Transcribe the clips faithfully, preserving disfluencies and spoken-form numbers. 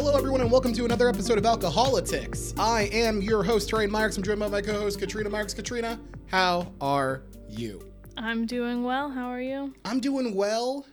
Hello, everyone, and welcome to another episode of Alcoholitics. I am your host, Torian Marks. I'm joined by my co-host, Katrina Marks. Katrina, how are you? I'm doing well. How are you? I'm doing well.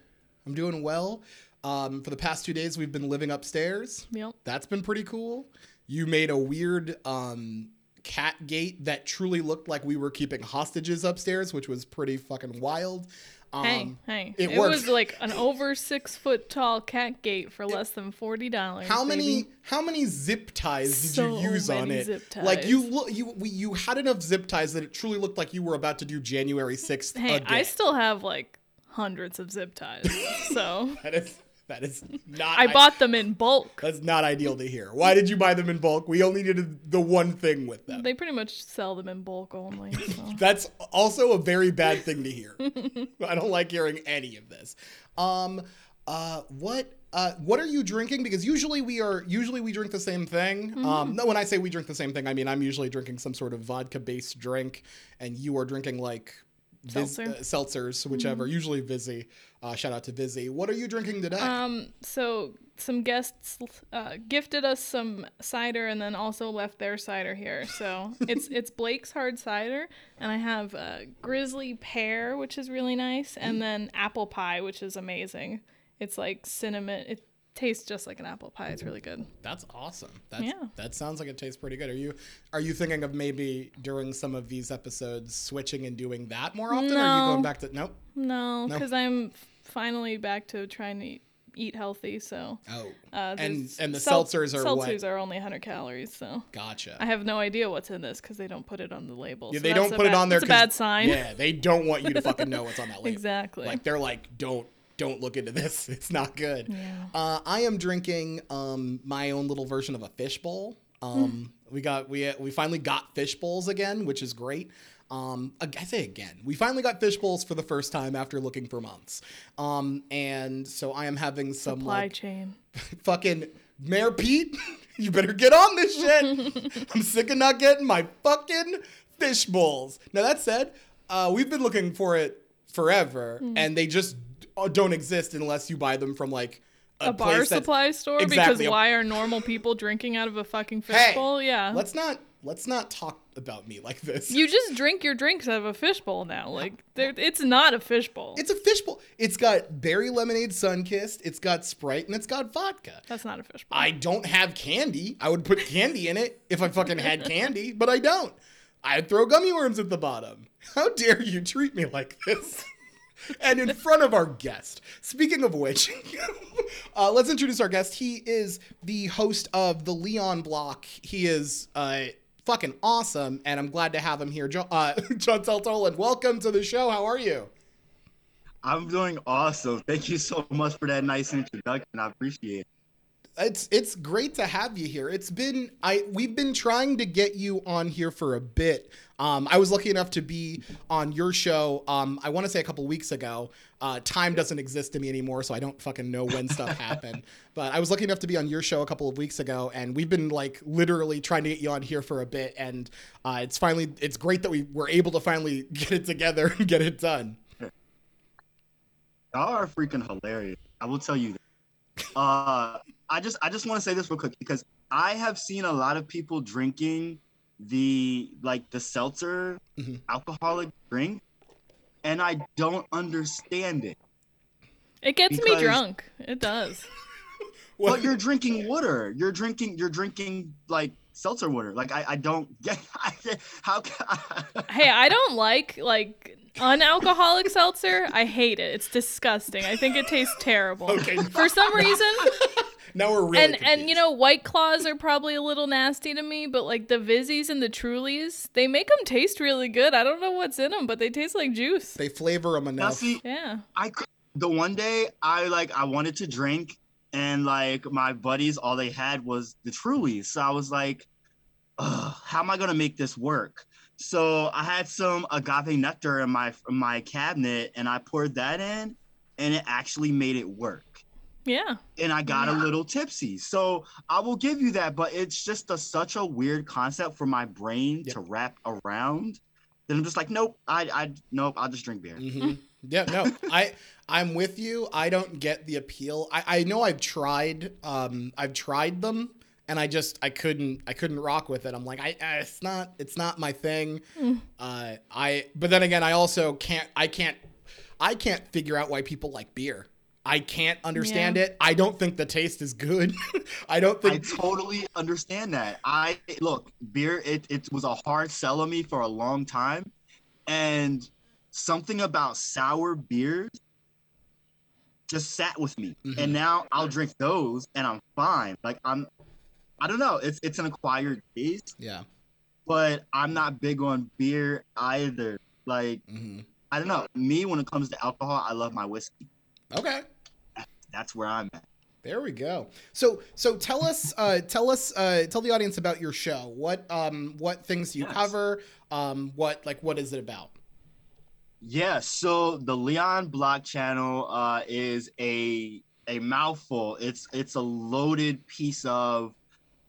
I'm doing well. Um, for the past two days, we've been living upstairs. Yep. That's been pretty cool. You made a weird um, cat gate that truly looked like we were keeping hostages upstairs, which was pretty fucking wild. Um, hey, hey. It, it was like an over six foot tall cat gate for less than forty dollars. How many baby. how many zip ties did so you use on it? Zip ties. Like you look you we, you had enough zip ties that it truly looked like you were about to do January sixth hey, again. I still have like hundreds of zip ties. So that is that is not I bought them in bulk. That's not ideal to hear. Why did you buy them in bulk? We only needed the one thing with them. They pretty much sell them in bulk only. So. That's also a very bad thing to hear. I don't like hearing any of this. Um, uh, what, uh, what are you drinking? Because usually we are, usually we drink the same thing. Mm-hmm. Um, no, when I say we drink the same thing, I mean, I'm usually drinking some sort of vodka based drink and you are drinking like Viz- Seltzer. uh, seltzers, whichever, mm-hmm. usually Vizzy. Uh, shout out to Vizzy. What are you drinking today? Um, so some guests uh, gifted us some cider and then also left their cider here. So it's it's Blake's hard cider, and I have uh, grizzly pear, which is really nice, and then apple pie, which is amazing. It's like cinnamon. It tastes just like an apple pie. It's really good. That's awesome. That's, yeah. That sounds like it tastes pretty good. Are you are you thinking of maybe during some of these episodes switching and doing that more often? No. Or are you going back to nope? No, because no. I'm finally back to trying to eat, eat healthy. So oh, uh, and and the sel- seltzers are seltzers what? Seltzers are only one hundred calories. So gotcha. I have no idea what's in this because they don't put it on the label. Yeah, so they don't put bad, it on there. It's a bad sign. Yeah, they don't want you to fucking know what's on that label. Exactly. Like they're like don't. Don't look into this. It's not good. Yeah. Uh, I am drinking um, my own little version of a fishbowl. Um, mm. We got we we finally got fish bowls again, which is great. Um, I say again, we finally got fish bowls for the first time after looking for months. Um, and so I am having some supply like, chain. Fucking Mayor Pete, you better get on this shit. I'm sick of not getting my fucking fish bowls. Now that said, uh, we've been looking for it forever, mm. and they just. don't exist unless you buy them from like a, a bar supply store exactly because why are normal people drinking out of a fucking fishbowl? Hey, yeah. Let's not let's not talk about me like this. You just drink your drinks out of a fishbowl now. Like it's not a fishbowl. It's a fishbowl. It's got berry lemonade Sunkist, it's got Sprite, and it's got vodka. That's not a fishbowl. I don't have candy. I would put candy in it if I fucking had candy, but I don't. I'd throw gummy worms at the bottom. How dare you treat me like this? And in front of our guest. Speaking of which, uh, let's introduce our guest. He is the host of The Lion Block. He is uh, fucking awesome, and I'm glad to have him here. Jo- uh, Jontel Toland, welcome to the show. How are you? I'm doing awesome. Thank you so much for that nice introduction. I appreciate it. It's it's great to have you here. It's been I we've been trying to get you on here for a bit. Um, I was lucky enough to be on your show. Um, I want to say a couple weeks ago. Uh, time doesn't exist to me anymore, so I don't fucking know when stuff happened. But I was lucky enough to be on your show a couple of weeks ago, and we've been like literally trying to get you on here for a bit. And uh, it's finally it's great that we were able to finally get it together and get it done. Y'all are freaking hilarious. I will tell you that. Uh, I just I just want to say this real quick because I have seen a lot of people drinking the like the seltzer mm-hmm. alcoholic drink, and I don't understand it. It gets because, me drunk. It does. Well, but you're drinking water. You're drinking. You're drinking like seltzer water. Like I, I don't get how. Hey, I don't like like. Unalcoholic seltzer, I hate it. It's disgusting. I think it tastes terrible. Okay. For some reason. Now we're really and confused. And you know, White Claws are probably a little nasty to me, but like the Vizzies and the Trulies, they make them taste really good. I don't know what's in them, but they taste like juice. They flavor them enough. Now, see, yeah. I the one day I like I wanted to drink, and like my buddies, all they had was the Trulies. So I was like, ugh, how am I gonna make this work? So I had some agave nectar in my in my cabinet, and I poured that in, and it actually made it work. Yeah. And I got yeah. a little tipsy. So I will give you that, but it's just a, such a weird concept for my brain yep. to wrap around. Then I'm just like, nope, I, I nope, I'll just drink beer. Mm-hmm. Yeah, no, I, I'm with you. I don't get the appeal. I, I know I've tried, um, I've tried them and I just, I couldn't, I couldn't rock with it. I'm like, I, I it's not, it's not my thing. Mm. Uh, I, but then again, I also can't, I can't, I can't figure out why people like beer. I can't understand yeah. it. I don't think the taste is good. I don't think. I totally understand that. I look, beer, it, it was a hard sell on me for a long time. And something about sour beers just sat with me. Mm-hmm. And now I'll drink those and I'm fine. Like I'm, I don't know. It's, it's an acquired taste. Yeah. But I'm not big on beer either. Like, mm-hmm. I don't know. Me, when it comes to alcohol, I love my whiskey. Okay. That's where I'm at. There we go. So, so tell us, uh, tell us, uh, tell the audience about your show. What, um, what things you yes. cover? Um, what, like, what is it about? Yeah. So the Lion Block channel, uh, is a, a mouthful. It's, it's a loaded piece of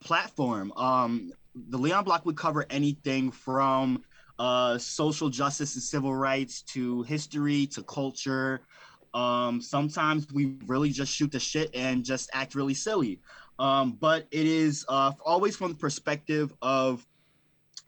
platform. Um, the Lion Block would cover anything from, uh, social justice and civil rights to history, to culture. Um, sometimes we really just shoot the shit and just act really silly. Um, but it is uh, always from the perspective of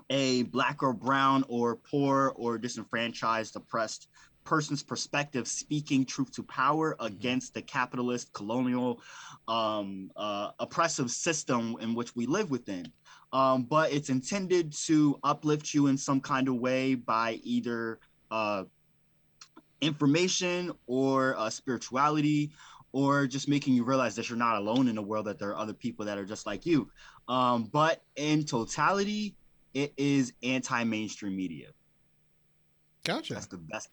a black or brown or poor or disenfranchised, oppressed person's perspective, speaking truth to power against the capitalist, colonial, um, uh, oppressive system in which we live within. Um, but it's intended to uplift you in some kind of way by either uh, information or uh, spirituality, or just making you realize that you're not alone in the world, that there are other people that are just like you. Um, but in totality, it is anti-mainstream media. Gotcha. That's the best.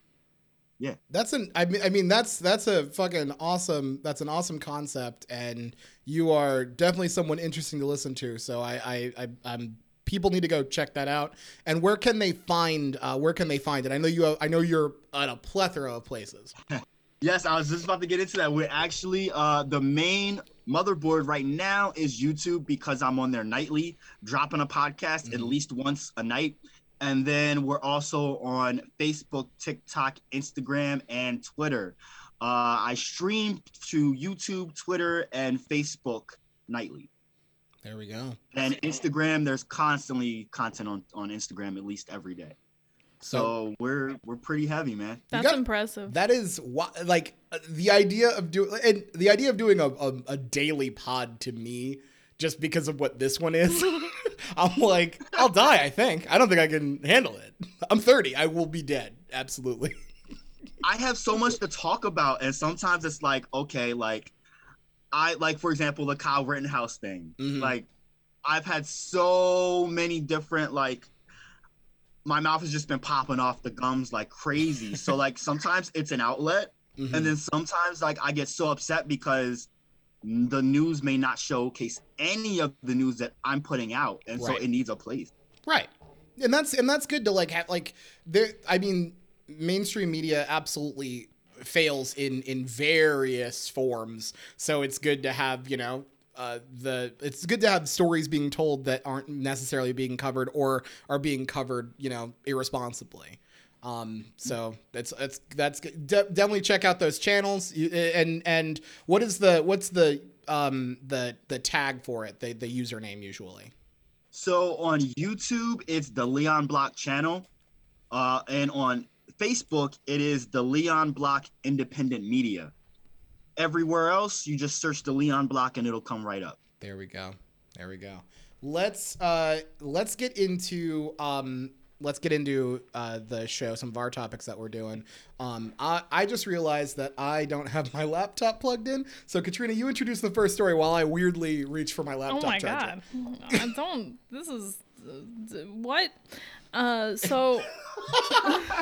Yeah. That's an, I mean, I mean, that's, that's a fucking awesome, that's an awesome concept. And you are definitely someone interesting to listen to. So I, I, I I'm, people need to go check that out. And where can they find, uh, where can they find it? I know you, have, I know you're at a plethora of places. Yes. I was just about to get into that. We're actually, uh, the main motherboard right now is YouTube, because I'm on there nightly, dropping a podcast mm-hmm. at least once a night. And then we're also on Facebook, TikTok, Instagram, and Twitter. Uh, I stream to YouTube, Twitter, and Facebook nightly. There we go. And Instagram, there's constantly content on, on Instagram, at least every day. So, so we're we're pretty heavy, man. That's got, impressive. That is like the idea of doing and the idea of doing a, a, a daily pod to me, just because of what this one is. I'm like, I'll die. I think I don't think I can handle it. I'm thirty. I will be dead. Absolutely. I have so much to talk about, and sometimes it's like, okay, like. I like, for example, the Kyle Rittenhouse thing. Mm-hmm. Like, I've had so many different, like, my mouth has just been popping off the gums like crazy. So, like, sometimes it's an outlet. Mm-hmm. And then sometimes, like, I get so upset because the news may not showcase any of the news that I'm putting out. And right. so it needs a place. Right. And that's, and that's good to, like, have, like, there, I mean, mainstream media absolutely fails in in various forms, so it's good to have, you know, uh the it's good to have stories being told that aren't necessarily being covered or are being covered, you know, irresponsibly. Um so that's that's that's de- definitely check out those channels. And and what is the what's the um the the tag for it, the the username usually? So on YouTube it's the Lion Block channel, uh and on Facebook, it is the Lion Block Independent Media. Everywhere else, you just search the Lion Block and it'll come right up. There we go. There we go. Let's uh, let's get into um, let's get into uh, the show. Some of our topics that we're doing. Um, I, I just realized that I don't have my laptop plugged in. So Katrina, you introduce the first story while I weirdly reach for my laptop. Oh my charger. God! I don't. This is uh, what. Uh, so I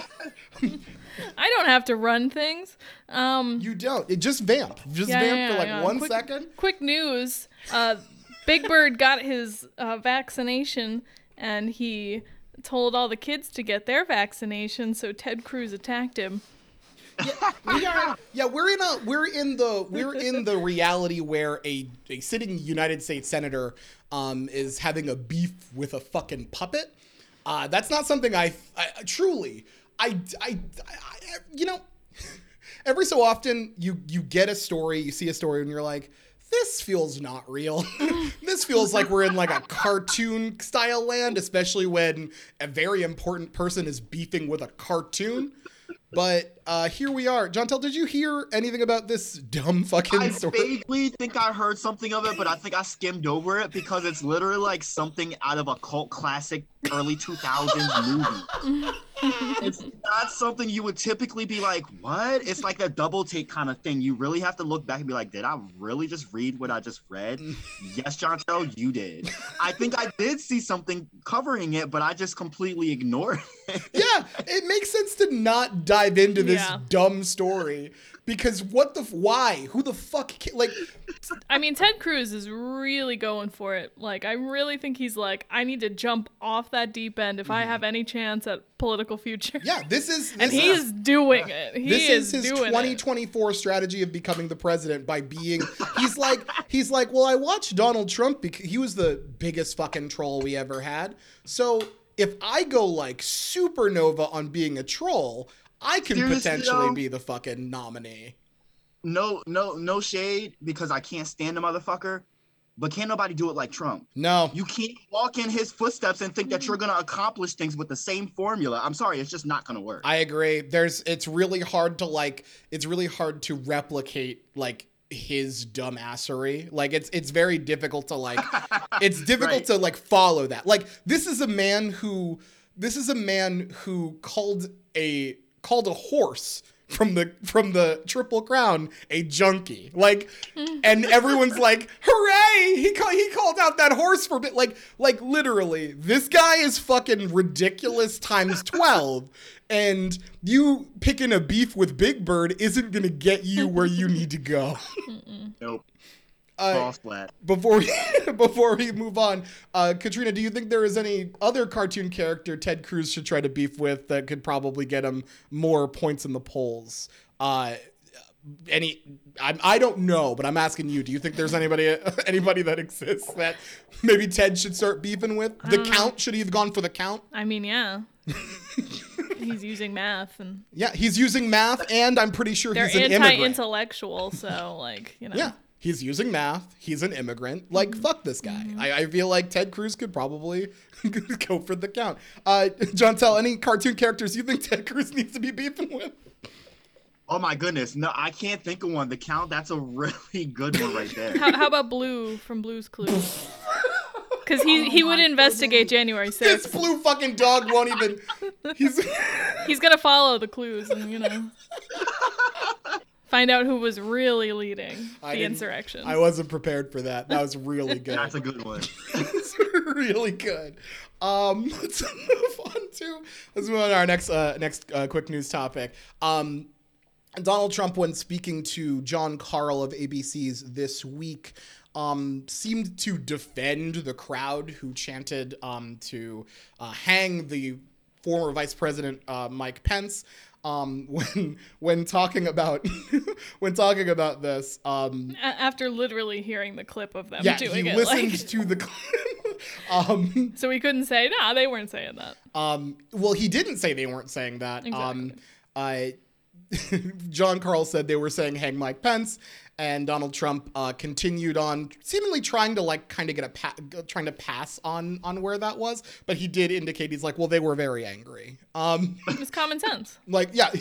don't have to run things. Um, you don't. It just vamp. Just yeah, vamp yeah, for like yeah. one quick, second. Quick news. Uh, Big Bird got his uh, vaccination and he told all the kids to get their vaccination. So Ted Cruz attacked him. Yeah, we are, yeah, we're in a we're in the we're in the reality where a, a sitting United States senator um, is having a beef with a fucking puppet. Uh, that's not something I, I truly, I, I, I, you know, every so often you you get a story, you see a story, and you're like, this feels not real. This feels like we're in like a cartoon style land, especially when a very important person is beefing with a cartoon. But uh, here we are. Jontel, did you hear anything about this dumb fucking I story? I vaguely think I heard something of it, but I think I skimmed over it because it's literally like something out of a cult classic early two thousands movie. It's not something you would typically be like, what? It's like that double take kind of thing. You really have to look back and be like, did I really just read what I just read? Yes, Jontel, you did. I think I did see something covering it, but I just completely ignored it. Yeah, it makes sense to not dive into this yeah. dumb story because what the f- why who the fuck can- like I mean Ted Cruz is really going for it. Like I really think he's like, I need to jump off that deep end if mm. I have any chance at political future. Yeah, this is this and he is, is doing it. He this is, is his doing twenty twenty-four it. Strategy of becoming the president by being he's like he's like well, I watched Donald Trump because he was the biggest fucking troll we ever had, so if I go like supernova on being a troll, I can Seriously, potentially though, be the fucking nominee. No, no, no shade, because I can't stand the motherfucker. But can't nobody do it like Trump? No. You can't walk in his footsteps and think that you're going to accomplish things with the same formula. I'm sorry, it's just not going to work. I agree. There's, it's really hard to like, it's really hard to replicate like his dumbassery. Like it's, it's very difficult to like, it's difficult right. to like follow that. Like this is a man who, this is a man who called a, called a horse from the from the Triple Crown a junkie, like, and everyone's like, hooray, he called he called out that horse for bit, like like literally this guy is fucking ridiculous times twelve, and you picking a beef with Big Bird isn't gonna get you where you need to go. Nope. Uh, flat. Before we, before we move on, uh, Katrina, do you think there is any other cartoon character Ted Cruz should try to beef with that could probably get him more points in the polls? Uh, any, I, I don't know, but I'm asking you. Do you think there's anybody anybody that exists that maybe Ted should start beefing with? The know. Count? Should he have gone for the count? I mean, yeah. He's using math and yeah, he's using math, and I'm pretty sure he's an immigrant. They're anti-intellectual, so like you know. Yeah. He's using math. He's an immigrant. Like, mm-hmm. fuck this guy. Mm-hmm. I, I feel like Ted Cruz could probably go for the count. Uh, Jontel, any cartoon characters you think Ted Cruz needs to be beefing with? Oh, my goodness. No, I can't think of one. The count, that's a really good one right there. how, how about Blue from Blue's Clues? Because he, oh he would investigate goodness. January sixth. This blue fucking dog won't even... He's, he's going to follow the clues and, you know... Find out who was really leading the I insurrection. I wasn't prepared for that. That was really good. That's a good one. It's really good. Um, let's move on to let's move on to our next uh, next uh, quick news topic. Um, Donald Trump, when speaking to John Carl of A B C's This Week, um, seemed to defend the crowd who chanted um, to uh, hang the former Vice President uh, Mike Pence. Um, when when talking about when talking about this, um, after literally hearing the clip of them yeah, doing it, yeah, he listened like... to the clip. um, so he couldn't say, nah, they weren't saying that. Um, well, he didn't say they weren't saying that. Exactly. Um, I, John Carl said they were saying hang Mike Pence, and Donald Trump uh, continued on, seemingly trying to like kind of get a pa- trying to pass on on where that was, but he did indicate he's like, well, they were very angry. Um, it was common sense. Like, yeah,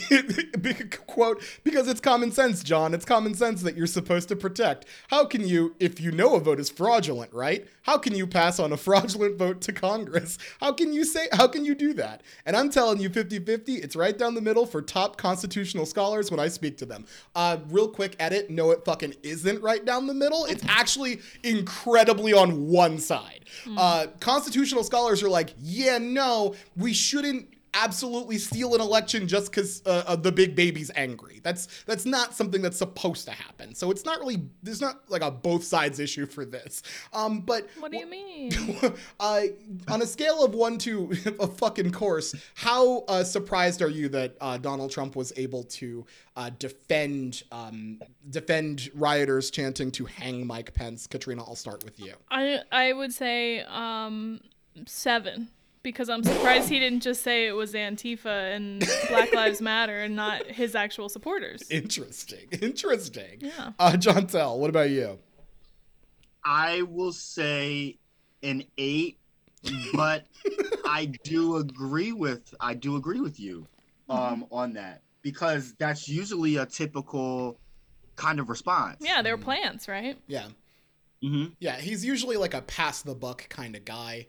quote, because it's common sense, John. It's common sense that you're supposed to protect. How can you, if you know a vote is fraudulent, right? How can you pass on a fraudulent vote to Congress? How can you say? How can you do that? And I'm telling you, fifty-fifty, it's right down the middle for top constitutional scholars when I speak to them. Uh, real quick edit. No, it fucking isn't right down the middle. It's actually incredibly on one side. Mm. Uh, constitutional scholars are like, yeah, no, we shouldn't absolutely steal an election just because uh, uh, the big baby's angry. That's that's not something that's supposed to happen. So it's not really, there's not like a both sides issue for this. Um, but what do you mean? uh, on a scale of one to a fucking course, how uh, surprised are you that uh, Donald Trump was able to uh, defend um, defend rioters chanting to hang Mike Pence? Katrina, I'll start with you. I I would say um, seven. because I'm surprised he didn't just say it was Antifa and Black Lives Matter and not his actual supporters. Interesting. Interesting. Yeah. Uh, Jontel, what about you? I will say an eight, but I do agree with I do agree with you um, mm-hmm. on that, because that's usually a typical kind of response. Yeah, they're mm-hmm. plants, right? Yeah. Mm-hmm. Yeah, he's usually like a pass the buck kind of guy.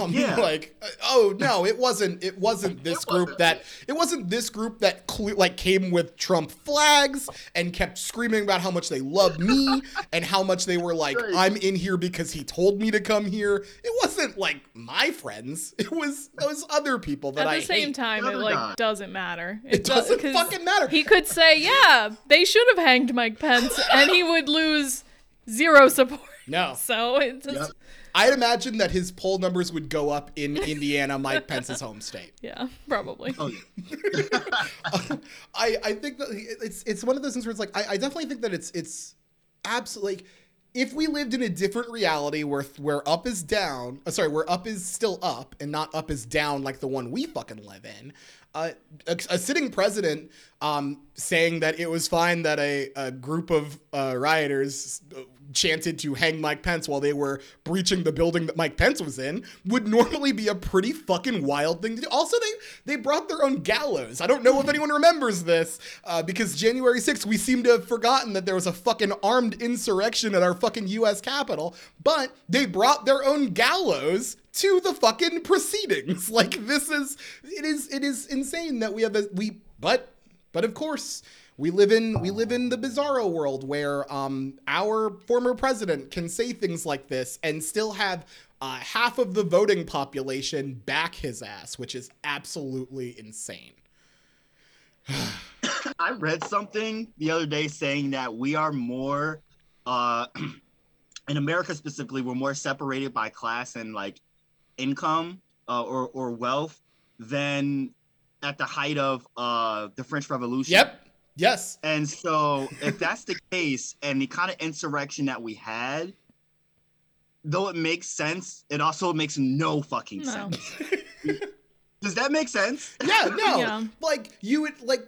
Um, yeah. Like, oh no, it wasn't. It wasn't this group that. It wasn't this group that cle- like came with Trump flags and kept screaming about how much they love me and how much they were like, I'm in here because he told me to come here. It wasn't like my friends. It was those other people that I hate. At the same time, it like doesn't matter. It, it doesn't does, fucking matter. He could say, yeah, they should have hanged Mike Pence, and he would lose zero support. No. So it's just... yep. I'd imagine that his poll numbers would go up in Indiana, Mike Pence's home state. Yeah, probably. Oh, yeah. uh, I, I think that it's it's one of those things where it's like, I, I definitely think that it's it's absolutely, like, if we lived in a different reality where where up is down, uh, sorry, where up is still up and not up is down like the one we fucking live in, uh, a, a sitting president um, saying that it was fine that a, a group of uh, rioters uh, chanted to hang Mike Pence while they were breaching the building that Mike Pence was in would normally be a pretty fucking wild thing to do. Also, they, they brought their own gallows. I don't know if anyone remembers this, uh, because January sixth, we seem to have forgotten that there was a fucking armed insurrection at our fucking U S Capitol, but they brought their own gallows to the fucking proceedings. Like, this is, it is, it is insane that we have a, we, but, but of course, We live in we live in the bizarro world where um, our former president can say things like this and still have uh, half of the voting population back his ass, which is absolutely insane. I read something the other day saying that we are more, uh, in America specifically, we're more separated by class and like income uh, or, or wealth than at the height of uh, the French Revolution. Yep. Yes. And so if that's the case, and the kind of insurrection that we had, though it makes sense, it also makes no fucking no. sense. Does that make sense? Yeah, no. Yeah. Like, you would, like...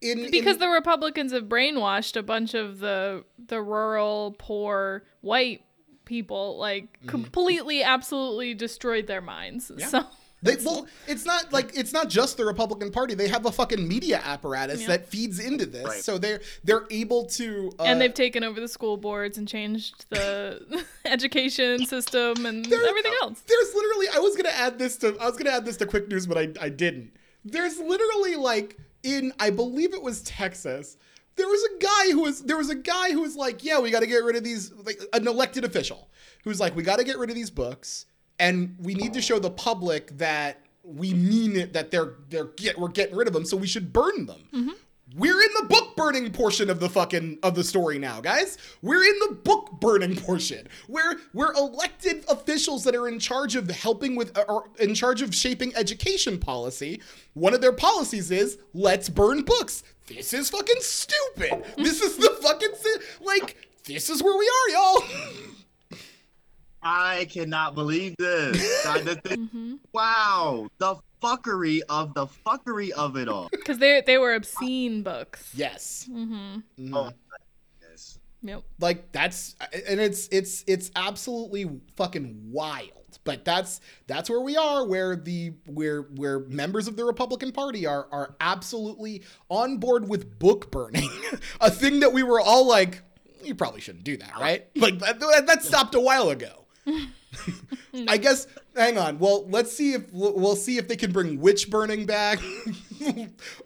In, because in... the Republicans have brainwashed a bunch of the the rural, poor, white people, like, mm. completely, absolutely destroyed their minds. Yeah. So... They, well, it's not like it's not just the Republican Party. They have a fucking media apparatus yeah. that feeds into this, right. so they're they're able to. Uh, and they've taken over the school boards and changed the education system and there, everything else. There's literally, I was gonna add this to I was gonna add this to quick news, but I I didn't. There's literally like in I believe it was Texas. There was a guy who was there was a guy who was like, yeah, we got to get rid of these. Like an elected official who's like, we got to get rid of these books. And we need to show the public that we mean it, that they're they're get, we're getting rid of them, so we should burn them. Mm-hmm. We're in the book burning portion of the fucking of the story now, guys. We're in the book burning portion. We're we're elected officials that are in charge of helping with or in charge of shaping education policy. One of their policies is let's burn books. This is fucking stupid. This is the fucking like this is where we are, y'all. I cannot believe this. mm-hmm. Wow, the fuckery of the fuckery of it all. Because they they were obscene books. Yes. Mm-hmm. Mm-hmm. Oh, yes. Yep. Like that's and it's it's it's absolutely fucking wild. But that's that's where we are, where the where where members of the Republican Party are are absolutely on board with book burning, a thing that we were all like, you probably shouldn't do that, right? Like that, that stopped a while ago. I guess. Hang on. Well, let's see if we'll see if they can bring witch burning back.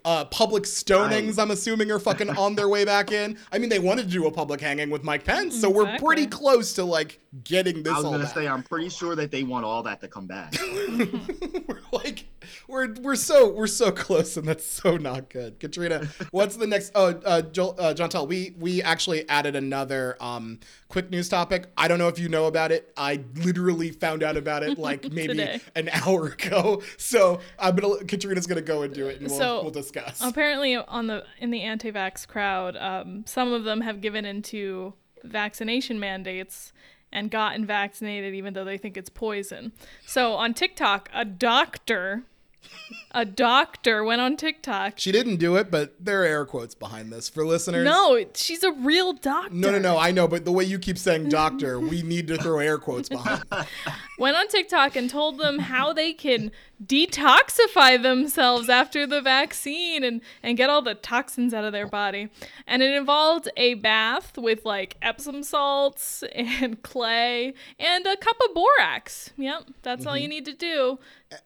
uh, public stonings, I'm assuming, are fucking on their way back in. I mean, they wanted to do a public hanging with Mike Pence, so exactly. We're pretty close to like getting this. I was all gonna back. say, I'm pretty sure that they want all that to come back. we're like, we're we're so we're so close, and that's so not good. Katrina, what's the next? Oh, uh, Joel, uh, Jontel, we we actually added another um, quick news topic. I don't know if you know about it. I literally found out about it like. Maybe today. An hour ago. So I'm gonna, Katrina's going to go and do it, and we'll, so, we'll discuss. Apparently, on the in the anti-vax crowd, um, some of them have given into vaccination mandates, and gotten vaccinated, even though they think it's poison. So on TikTok, a doctor, a doctor went on TikTok. She didn't do it, but there are air quotes behind this for listeners. No, she's a real doctor. No, no, no. I know. But the way you keep saying doctor, we need to throw air quotes behind it. Went on TikTok and told them how they can detoxify themselves after the vaccine and, and get all the toxins out of their body. And it involved a bath with like Epsom salts and clay and a cup of borax. Yep. That's mm-hmm. all you need to do.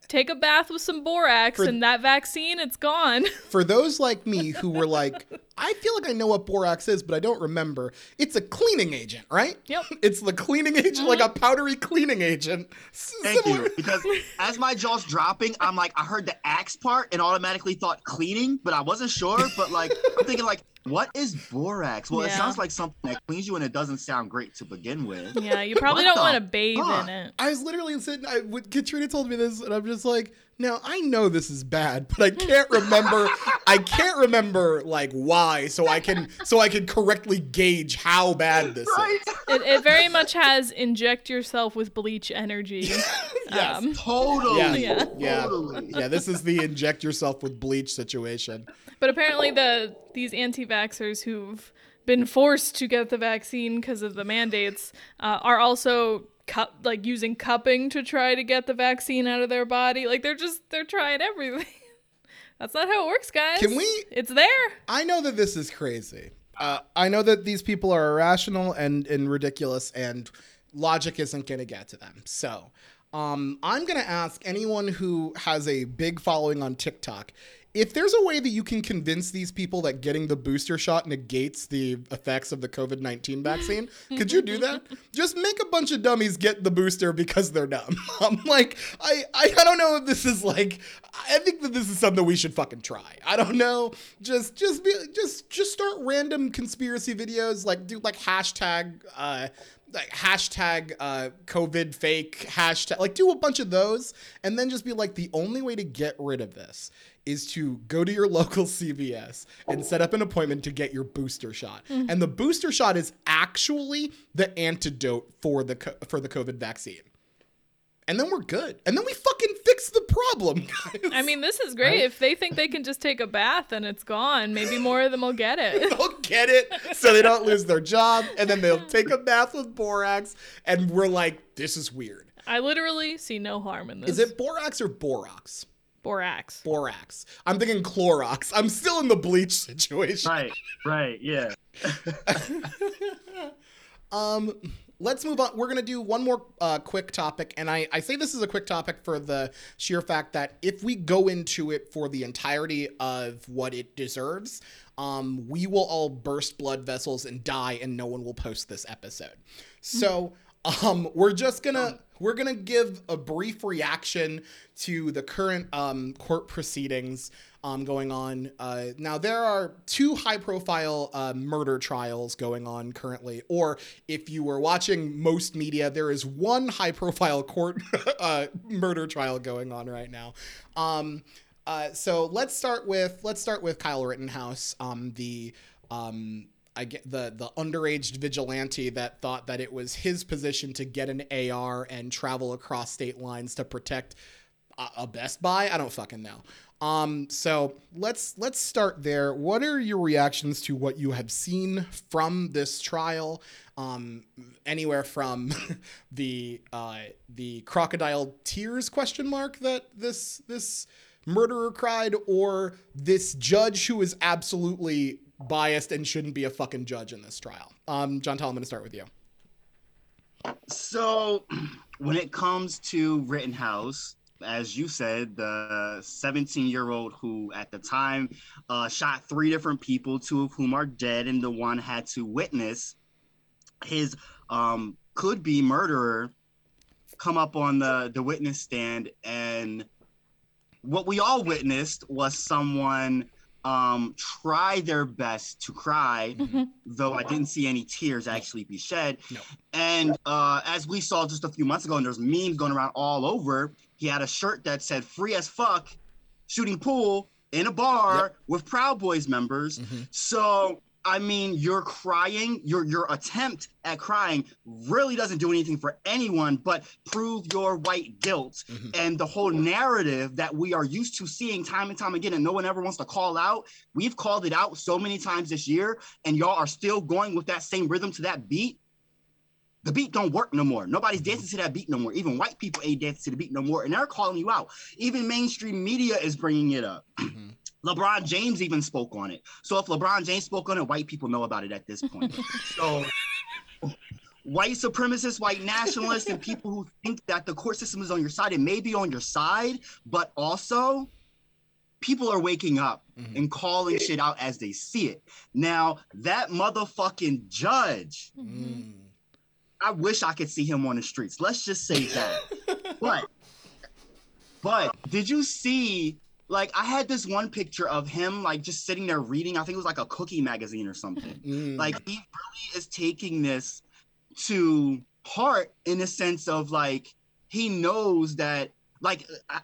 Take a bath with some borax for, and that vaccine, it's gone. For those like me who were like, I feel like I know what borax is, but I don't remember. It's a cleaning agent, right? Yep. It's the cleaning agent, mm-hmm. like a powdery cleaning agent. Thank Similar. you. Because as my jaw's dropping, I'm like, I heard the axe part and automatically thought cleaning, but I wasn't sure. But like, I'm thinking like, what is borax? Well, yeah. It sounds like something that cleans you, and it doesn't sound great to begin with. Yeah, you probably don't want to bathe huh? in it. I was literally sitting, I, Katrina told me this, and I'm just like, now, I know this is bad, but I can't remember, I can't remember, like, why, so I can so I can correctly gauge how bad this right. is. It, it very much has inject yourself with bleach energy. Yes, um, totally. Yeah, yeah. Totally. Yeah, this is the inject yourself with bleach situation. But apparently the these anti-vaxxers who've been forced to get the vaccine because of the mandates uh, are also... Cup, like using cupping to try to get the vaccine out of their body. Like they're just, they're trying everything. That's not how it works, guys. Can we? It's there. I know that this is crazy. Uh, I know that these people are irrational and, and ridiculous, and logic isn't going to get to them. So um, I'm going to ask anyone who has a big following on TikTok, if there's a way that you can convince these people that getting the booster shot negates the effects of the covid nineteen vaccine, could you do that? Just make a bunch of dummies get the booster because they're dumb. I'm like, I, I, I don't know if this is like, I think that this is something we should fucking try. I don't know. Just, just, be, just, just start random conspiracy videos. Like do like hashtag, uh, like hashtag uh, COVID fake, hashtag, like do a bunch of those, and then just be like, the only way to get rid of this is to go to your local C V S and set up an appointment to get your booster shot. Mm-hmm. And the booster shot is actually the antidote for the co- for the COVID vaccine. And then we're good. And then we fucking fix the problem, guys. I mean, this is great. Right? If they think they can just take a bath and it's gone, maybe more of them will get it. They'll get it so they don't lose their job. And then they'll take a bath with borax. And we're like, this is weird. I literally see no harm in this. Is it borax or borax? Borax. Borax. I'm thinking Clorox. I'm still in the bleach situation. Right, right, yeah. um... Let's move on. We're going to do one more uh, quick topic. And I, I say this is a quick topic for the sheer fact that if we go into it for the entirety of what it deserves, um, we will all burst blood vessels and die, and no one will post this episode. So um, we're just going to we're going to give a brief reaction to the current um, court proceedings Um, going on. Uh, now, there are two high-profile uh, murder trials going on currently, or if you were watching most media, there is one high-profile court uh, murder trial going on right now. Um, uh, so let's start with let's start with Kyle Rittenhouse, um, the um, I get the the underage vigilante that thought that it was his position to get an A R and travel across state lines to protect a, a Best Buy. I don't fucking know. Um, so let's, let's start there. What are your reactions to what you have seen from this trial? Um, anywhere from the, uh, the crocodile tears question mark that this, this murderer cried, or this judge who is absolutely biased and shouldn't be a fucking judge in this trial. Um, Jontel, I'm going to start with you. So when it comes to Rittenhouse, as you said, the seventeen-year-old who at the time uh, shot three different people, two of whom are dead, and the one had to witness his um, could-be murderer come up on the, the witness stand. And what we all witnessed was someone um, try their best to cry, mm-hmm. though I didn't see any tears actually be shed. No. And uh, as we saw just a few months ago, and there's memes going around all over, he had a shirt that said free as fuck, shooting pool in a bar yep. with Proud Boys members. Mm-hmm. So I mean, you're crying, your your attempt at crying really doesn't do anything for anyone but prove your white guilt. Mm-hmm. And the whole narrative that we are used to seeing time and time again, and no one ever wants to call out, we've called it out so many times this year, and y'all are still going with that same rhythm to that beat. The beat don't work no more. Nobody's dancing to that beat no more. Even white people ain't dancing to the beat no more, and they're calling you out. Even mainstream media is bringing it up. Mm-hmm. LeBron James even spoke on it. So if LeBron James spoke on it, white people know about it at this point. So white supremacists, white nationalists, and people who think that the court system is on your side, it may be on your side, but also people are waking up mm-hmm. and calling shit out as they see it. Now, that motherfucking judge, mm. I wish I could see him on the streets. Let's just say that. But, but did you see... Like, I had this one picture of him, like, just sitting there reading. I think it was, like, a cookie magazine or something. Mm. Like, he really is taking this to heart in the sense of, like, he knows that, like, I,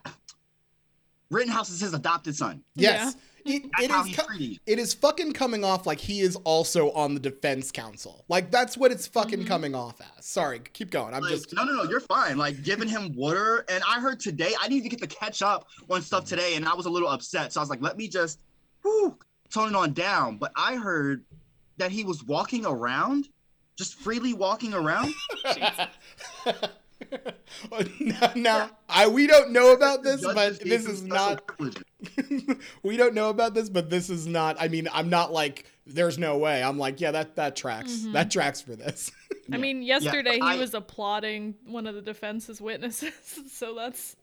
Rittenhouse is his adopted son. Yes. Yeah. It, it, is co- it is fucking coming off like he is also on the defense counsel. Like, that's what it's fucking mm-hmm. coming off as. Sorry, keep going. I'm like, just... No, no, no, you're fine. Like, giving him water. And I heard today, I need to get to catch up on stuff today, and I was a little upset. So I was like, let me just whew, tone it on down. But I heard that he was walking around, just freely walking around. now, now I we don't know about this, but this is not. we don't know about this, but this is not. I mean, I'm not like there's no way. I'm like, yeah, that that tracks. Mm-hmm. That tracks for this. I mean, yesterday yeah, I, he was applauding one of the defense's witnesses, so that's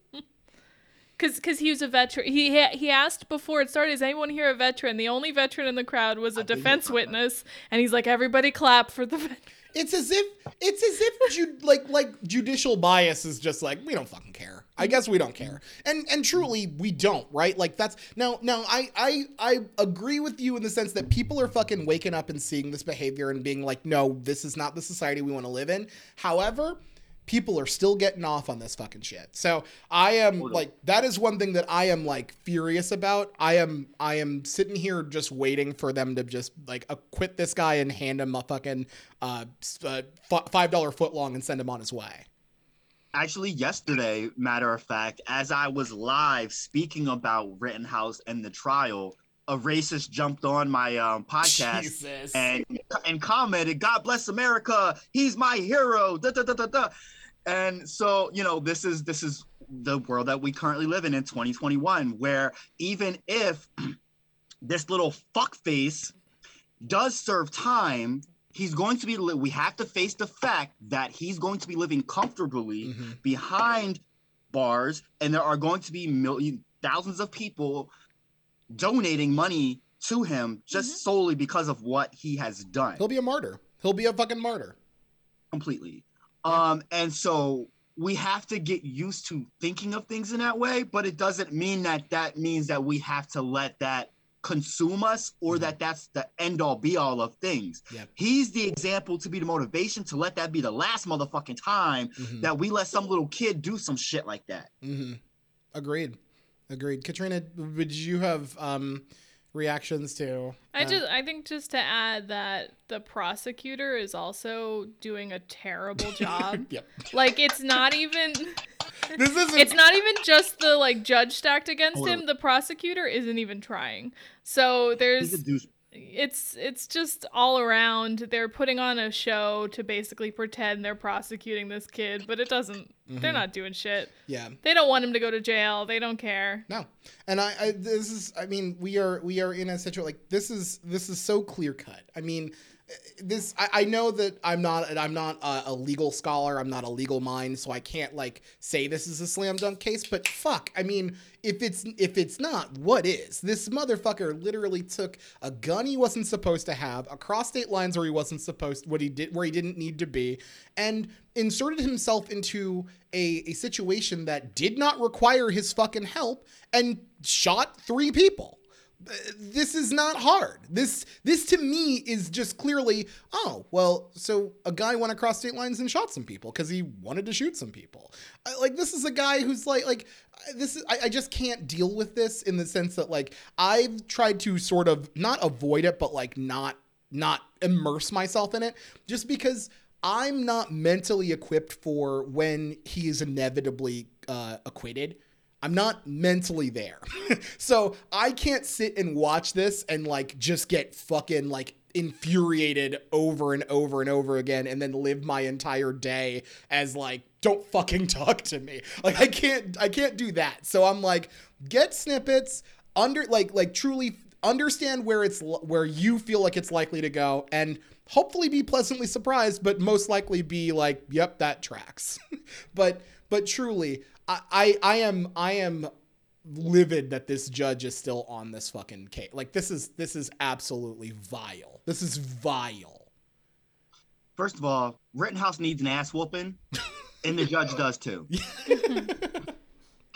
because because he was a veteran. He he asked before it started, "Is anyone here a veteran?" The only veteran in the crowd was a I defense witness, and he's like, "Everybody clap for the veteran." It's as if it's as if ju- like like judicial bias is just like, we don't fucking care. I guess we don't care. And and truly we don't, right? Like that's now now I I I agree with you in the sense that people are fucking waking up and seeing this behavior and being like, no, this is not the society we want to live in. However, people are still getting off on this fucking shit. So I am like, that is one thing that I am like furious about. I am, I am sitting here just waiting for them to just like acquit this guy and hand him a fucking uh, five dollar footlong and send him on his way. Actually, yesterday, matter of fact, as I was live speaking about Rittenhouse and the trial, a racist jumped on my um, podcast Jesus. and and commented, "God bless America. He's my hero." Da, da, da, da, da. And so, you know, this is this is the world that we currently live in in twenty twenty-one, where even if this little fuckface does serve time, he's going to be li- we have to face the fact that he's going to be living comfortably mm-hmm. behind bars, and there are going to be million thousands of people donating money to him just mm-hmm. solely because of what he has done. He'll be a martyr. He'll be a fucking martyr. Completely. Yeah. Um, and so we have to get used to thinking of things in that way, but it doesn't mean that that means that we have to let that consume us or mm-hmm. that that's the end all be all of things. Yep. He's the example to be the motivation to let that be the last motherfucking time mm-hmm. that we let some little kid do some shit like that. Mm-hmm. Agreed. Agreed. Katrina, would you have um, reactions to? Uh... I just, I think just to add that the prosecutor is also doing a terrible job. Yep. Like it's not even. This isn't. It's not even just the like judge stacked against oh, him. The prosecutor isn't even trying. So there's. It's it's just all around. They're putting on a show to basically pretend they're prosecuting this kid, but it doesn't. Mm-hmm. They're not doing shit. Yeah, they don't want him to go to jail. They don't care. No, and I, I this is. I mean, we are we are in a situation like this is this is so clear cut. I mean, this. I, I know that I'm not I'm not a, a legal scholar. I'm not a legal mind, so I can't like say this is a slam dunk case. But fuck, I mean. If it's if it's not, what is? This motherfucker literally took a gun he wasn't supposed to have across state lines where he wasn't supposed what he did where he didn't need to be, and inserted himself into a, a situation that did not require his fucking help and shot three people. This is not hard. This this to me is just clearly, oh, well, so a guy went across state lines and shot some people because he wanted to shoot some people. I, like, this is a guy who's like, like this is, I, I just can't deal with this in the sense that, like, I've tried to sort of not avoid it, but, like, not not immerse myself in it, just because I'm not mentally equipped for when he is inevitably uh, acquitted. I'm not mentally there. So I can't sit and watch this and like just get fucking like infuriated over and over and over again and then live my entire day as like, don't fucking talk to me. Like I can't, I can't do that. So I'm like, get snippets under like, like truly understand where it's, where you feel like it's likely to go and hopefully be pleasantly surprised, but most likely be like, yep, that tracks. but, but truly, I, I am I am livid that this judge is still on this fucking case. Like this is this is absolutely vile. This is vile. First of all, Rittenhouse needs an ass whooping, and the judge does too.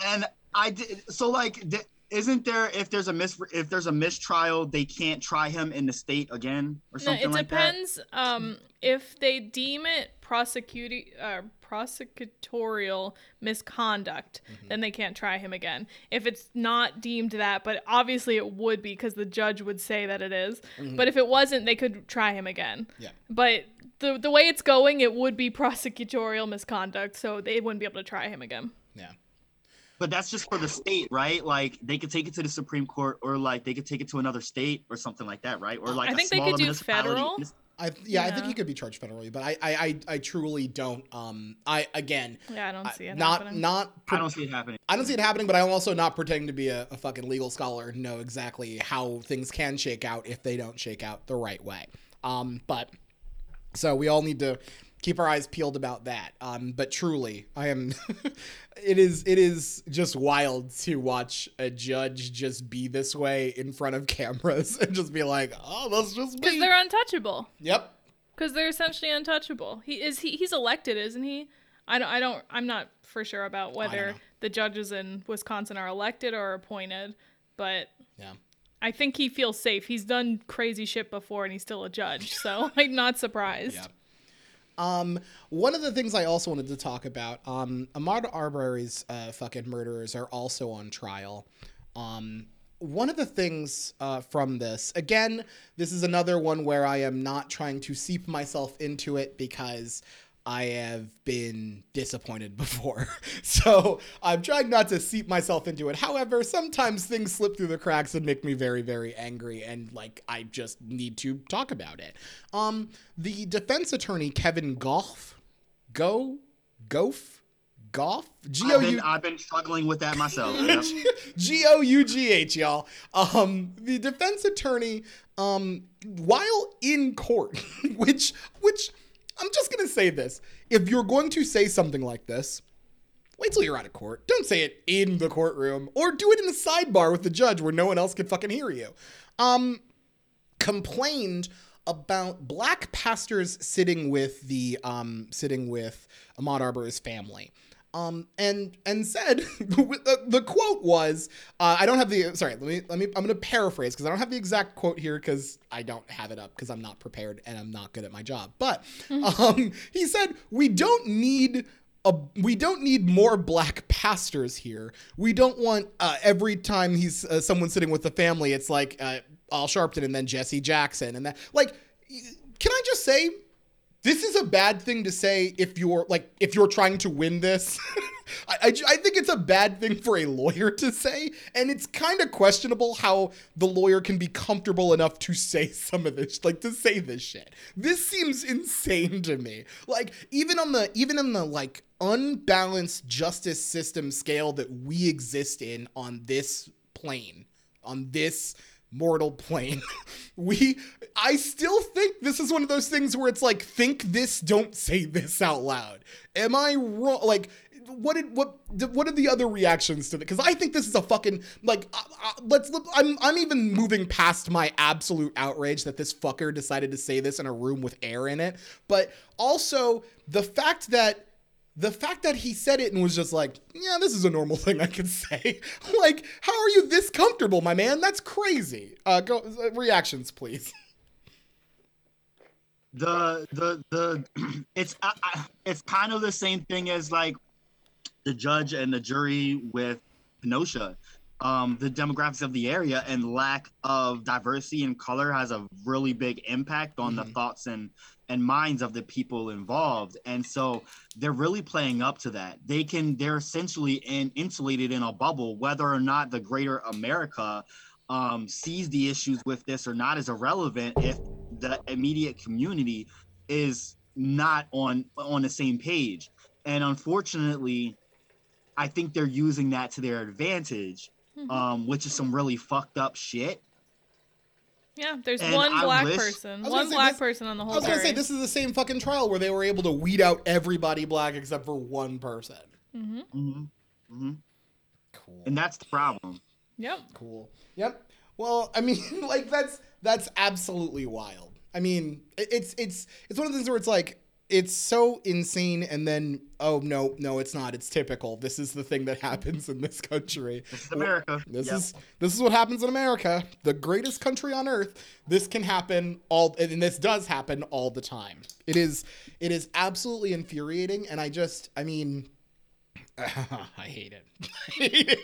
And I did, so like, isn't there if there's a mis if there's a mistrial, they can't try him in the state again or something no, like depends, that? It um, depends if they deem it prosecuting. Uh, prosecutorial misconduct, mm-hmm. then they can't try him again. If it's not deemed that, but obviously it would be because the judge would say that it is. Mm-hmm. But if it wasn't, they could try him again. Yeah. But the the way it's going, it would be prosecutorial misconduct, so they wouldn't be able to try him again. Yeah. But that's just for the state, right? Like they could take it to the Supreme Court, or like they could take it to another state or something like that, right? Or like I think they could do federal. I, yeah, yeah, I think he could be charged federally, but I, I, I, I truly don't. Um, I again. Yeah, I don't see it. Not, happening. not. Pre- I don't see it happening. I don't see it happening, but I'm also not pretending to be a, a fucking legal scholar and know exactly how things can shake out if they don't shake out the right way. Um, but so we all need to keep our eyes peeled about that. Um, but truly, I am. it is, it is just wild to watch a judge just be this way in front of cameras and just be like, "Oh, that's just me." Because they're untouchable. Yep. Because they're essentially untouchable. He is. He, he's elected, isn't he? I don't. I don't. I'm not for sure about whether the judges in Wisconsin are elected or appointed, but yeah. I think he feels safe. He's done crazy shit before, and he's still a judge, so I'm not surprised. Yeah. Um, one of the things I also wanted to talk about, um, Ahmaud Arbery's, uh, fucking murderers are also on trial. Um, one of the things, uh, from this, again, this is another one where I am not trying to seep myself into it because I have been disappointed before. So I'm trying not to seep myself into it. However, sometimes things slip through the cracks and make me very, very angry. And like, I just need to talk about it. Um, the defense attorney, Kevin Gough, go, Gough, Gough, G O U I've been, I've been struggling with that myself. G O U G H, y'all. Um, the defense attorney, um, while in court, which, which, I'm just going to say this. If you're going to say something like this, wait till you're out of court. Don't say it in the courtroom or do it in the sidebar with the judge where no one else can fucking hear you. Um, complained about black pastors sitting with the, um, sitting with Ahmaud Arbery's family. Um, and, and said, the, the quote was, uh, I don't have the, sorry, let me, let me, I'm going to paraphrase because I don't have the exact quote here because I don't have it up because I'm not prepared and I'm not good at my job. But, um, he said, we don't need a, we don't need more black pastors here. We don't want, uh, every time he's, uh, someone sitting with the family, it's like, uh, Al Sharpton and then Jesse Jackson. And that, like, can I just say, this is a bad thing to say if you're like if you're trying to win this. I, I, I think it's a bad thing for a lawyer to say, and it's kind of questionable how the lawyer can be comfortable enough to say some of this, like to say this shit. This seems insane to me. Like even on the even on the like unbalanced justice system scale that we exist in on this plane, on this. mortal plane. We, I still think this is one of those things where it's like, think this, don't say this out loud. Am I wrong? Like, what did, what, what are the other reactions to that? Because I think this is a fucking, like, uh, uh, let's, I'm, I'm even moving past my absolute outrage that this fucker decided to say this in a room with air in it. But also the fact that The fact that he said it and was just like, yeah, this is a normal thing I could say. Like, how are you this comfortable, my man? That's crazy. Uh, go uh, reactions, please. The the the it's I, I, it's kind of the same thing as like the judge and the jury with Kenosha. um, the demographics of the area, and lack of diversity and color has a really big impact on mm-hmm. the thoughts and, and minds of the people involved. And so they're really playing up to that. They can, they're essentially in, insulated in a bubble, whether or not the greater America um, sees the issues with this or not is irrelevant if the immediate community is not on, on the same page. And unfortunately, I think they're using that to their advantage, mm-hmm. um, which is some really fucked up shit. Yeah, there's and one I black wish... person, one black this, person on the whole. I was gonna series. say this is the same fucking trial where they were able to weed out everybody black except for one person. Mm-hmm. Mm-hmm. Mm-hmm. Cool. And that's the problem. Yep. Cool. Yep. Well, I mean, like that's that's absolutely wild. I mean, it's it's it's one of the things where it's like. It's so insane, and then, oh, no, no, it's not. It's typical. This is the thing that happens in this country. This is America. This, yeah. is, this is what happens in America, the greatest country on earth. This can happen all – and this does happen all the time. It is it is absolutely infuriating, and I just – I mean, uh, I hate it. I hate it.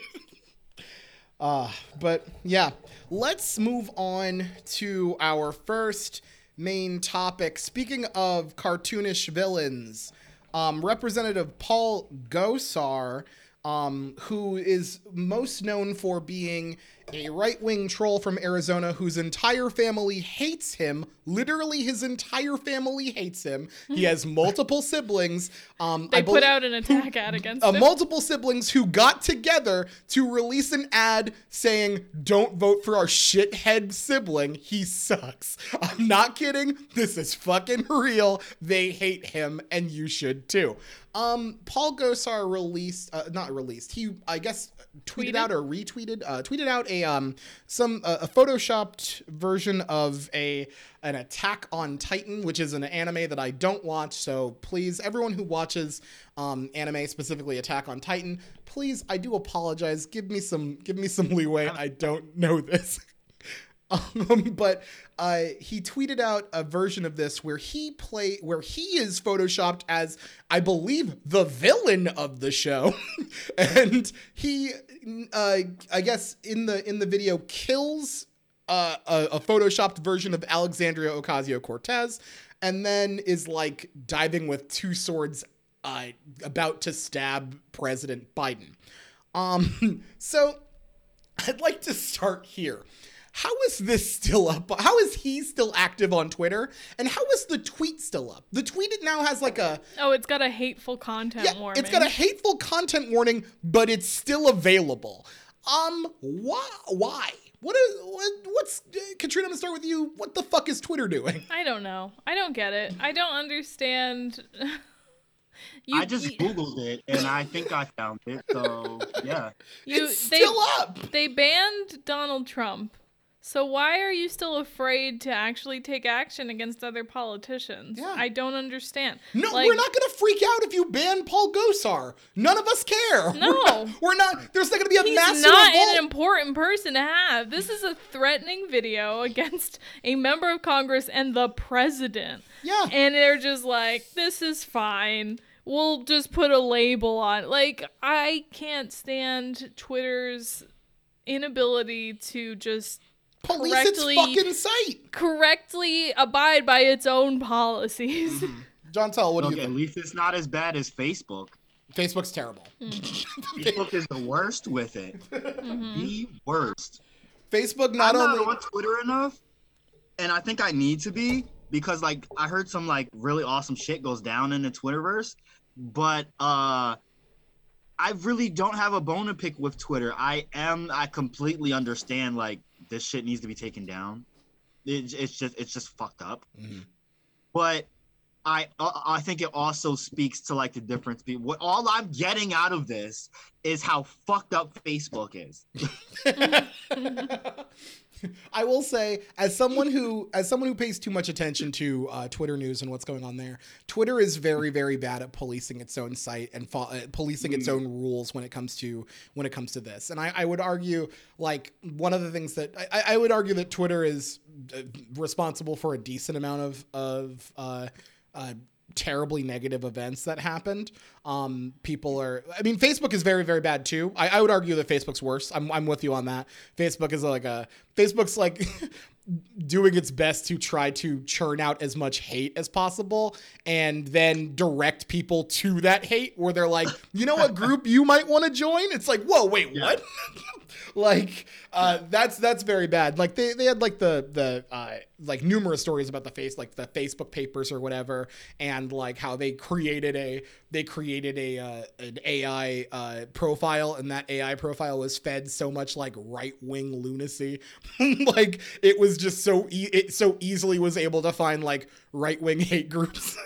Uh, but, yeah, let's move on to our first – main topic. Speaking of cartoonish villains, um, Representative Paul Gosar, um, who is most known for being a right-wing troll from Arizona whose entire family hates him. Literally, his entire family hates him. He has multiple siblings. Um, they I put out an attack who, ad against uh, him. Multiple siblings who got together to release an ad saying, "Don't vote for our shithead sibling. He sucks." I'm not kidding. This is fucking real. They hate him, and you should too. Um, Paul Gosar released, uh, not released, he, I guess, tweeted, tweeted? out or retweeted, uh, tweeted out a, um, some, uh, a photoshopped version of a, an Attack on Titan, which is an anime that I don't watch. So please, everyone who watches, um, anime, specifically Attack on Titan, please, I do apologize. Give me some, give me some leeway. I don't know this. Um, but uh, he tweeted out a version of this where he play where he is photoshopped as, I believe, the villain of the show, and he, uh, I guess, in the in the video kills uh, a, a photoshopped version of Alexandria Ocasio-Cortez, and then is like diving with two swords, uh, about to stab President Biden. Um, so I'd like to start here. How is this still up? How is he still active on Twitter? And how is the tweet still up? The tweet now has like a... Oh, it's got a hateful content yeah, warning. It's got a hateful content warning, but it's still available. Um, why? Why? What is, what, what's... Katrina, I'm going to start with you. What the fuck is Twitter doing? I don't know. I don't get it. I don't understand... You, I just Googled it, and I think I found it, so yeah. You, it's still they, up! They banned Donald Trump. So why are you still afraid to actually take action against other politicians? Yeah. I don't understand. No, like, we're not going to freak out if you ban Paul Gosar. None of us care. No. We're not. We're not there's not going to be a He's massive... He's not revolt. An important person to have. This is a threatening video against a member of Congress and the president. Yeah. And they're just like, this is fine. We'll just put a label on it. Like, I can't stand Twitter's inability to just... Police its fucking site. Correctly abide by its own policies. Mm-hmm. Jontel, what okay, do you think? At least it's not as bad as Facebook. Facebook's terrible. Mm-hmm. Facebook is the worst with it. Mm-hmm. The worst. Facebook not I'm only not on Twitter enough, and I think I need to be, because like I heard some like really awesome shit goes down in the Twitterverse, but uh I really don't have a bone to pick with Twitter. I am I completely understand like this shit needs to be taken down. It, it's just it's just fucked up. Mm-hmm. But I uh, I think it also speaks to like the difference. Be- what all I'm getting out of this is how fucked up Facebook is. I will say, as someone who as someone who pays too much attention to uh, Twitter news and what's going on there, Twitter is very, very bad at policing its own site and fo- uh, policing its own rules when it comes to when it comes to this. And I, I would argue, like one of the things that I, I would argue that Twitter is uh, responsible for a decent amount of of uh, uh, terribly negative events that happened. Um, people are, I mean, Facebook is very, very bad too. I, I would argue that Facebook's worse. I'm, I'm with you on that. Facebook is like a, Facebook's like doing its best to try to churn out as much hate as possible and then direct people to that hate where they're like, you know what group you might want to join? It's like, whoa, wait, yeah. what? Like, uh, that's, that's very bad. Like they, they had like the, the, uh, like numerous stories about the face, like the Facebook papers or whatever. And like how they created a, they created a, uh, an A I, uh, profile. And that A I profile was fed so much like right wing lunacy. Like it was just so, e- it so easily was able to find like right wing hate groups.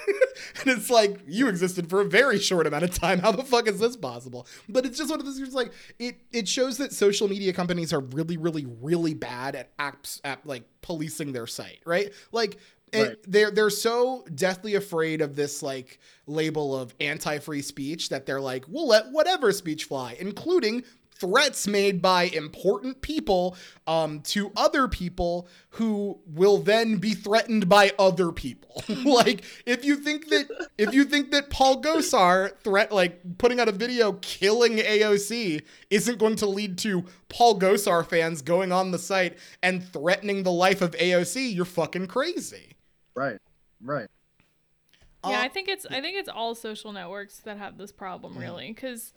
And it's like, you existed for a very short amount of time. How the fuck is this possible? But it's just one of those things like it, it shows that social media companies are really, really, really bad at apps, at like policing their site, right? Like right. It, they're, they're so deathly afraid of this like label of anti-free speech that they're like, we'll let whatever speech fly, including threats made by important people um, to other people who will then be threatened by other people. Like if you think that, if you think that Paul Gosar threat, like putting out a video killing A O C isn't going to lead to Paul Gosar fans going on the site and threatening the life of A O C, you're fucking crazy. Right. Right. Uh, yeah. I think it's, I think it's all social networks that have this problem really. Cause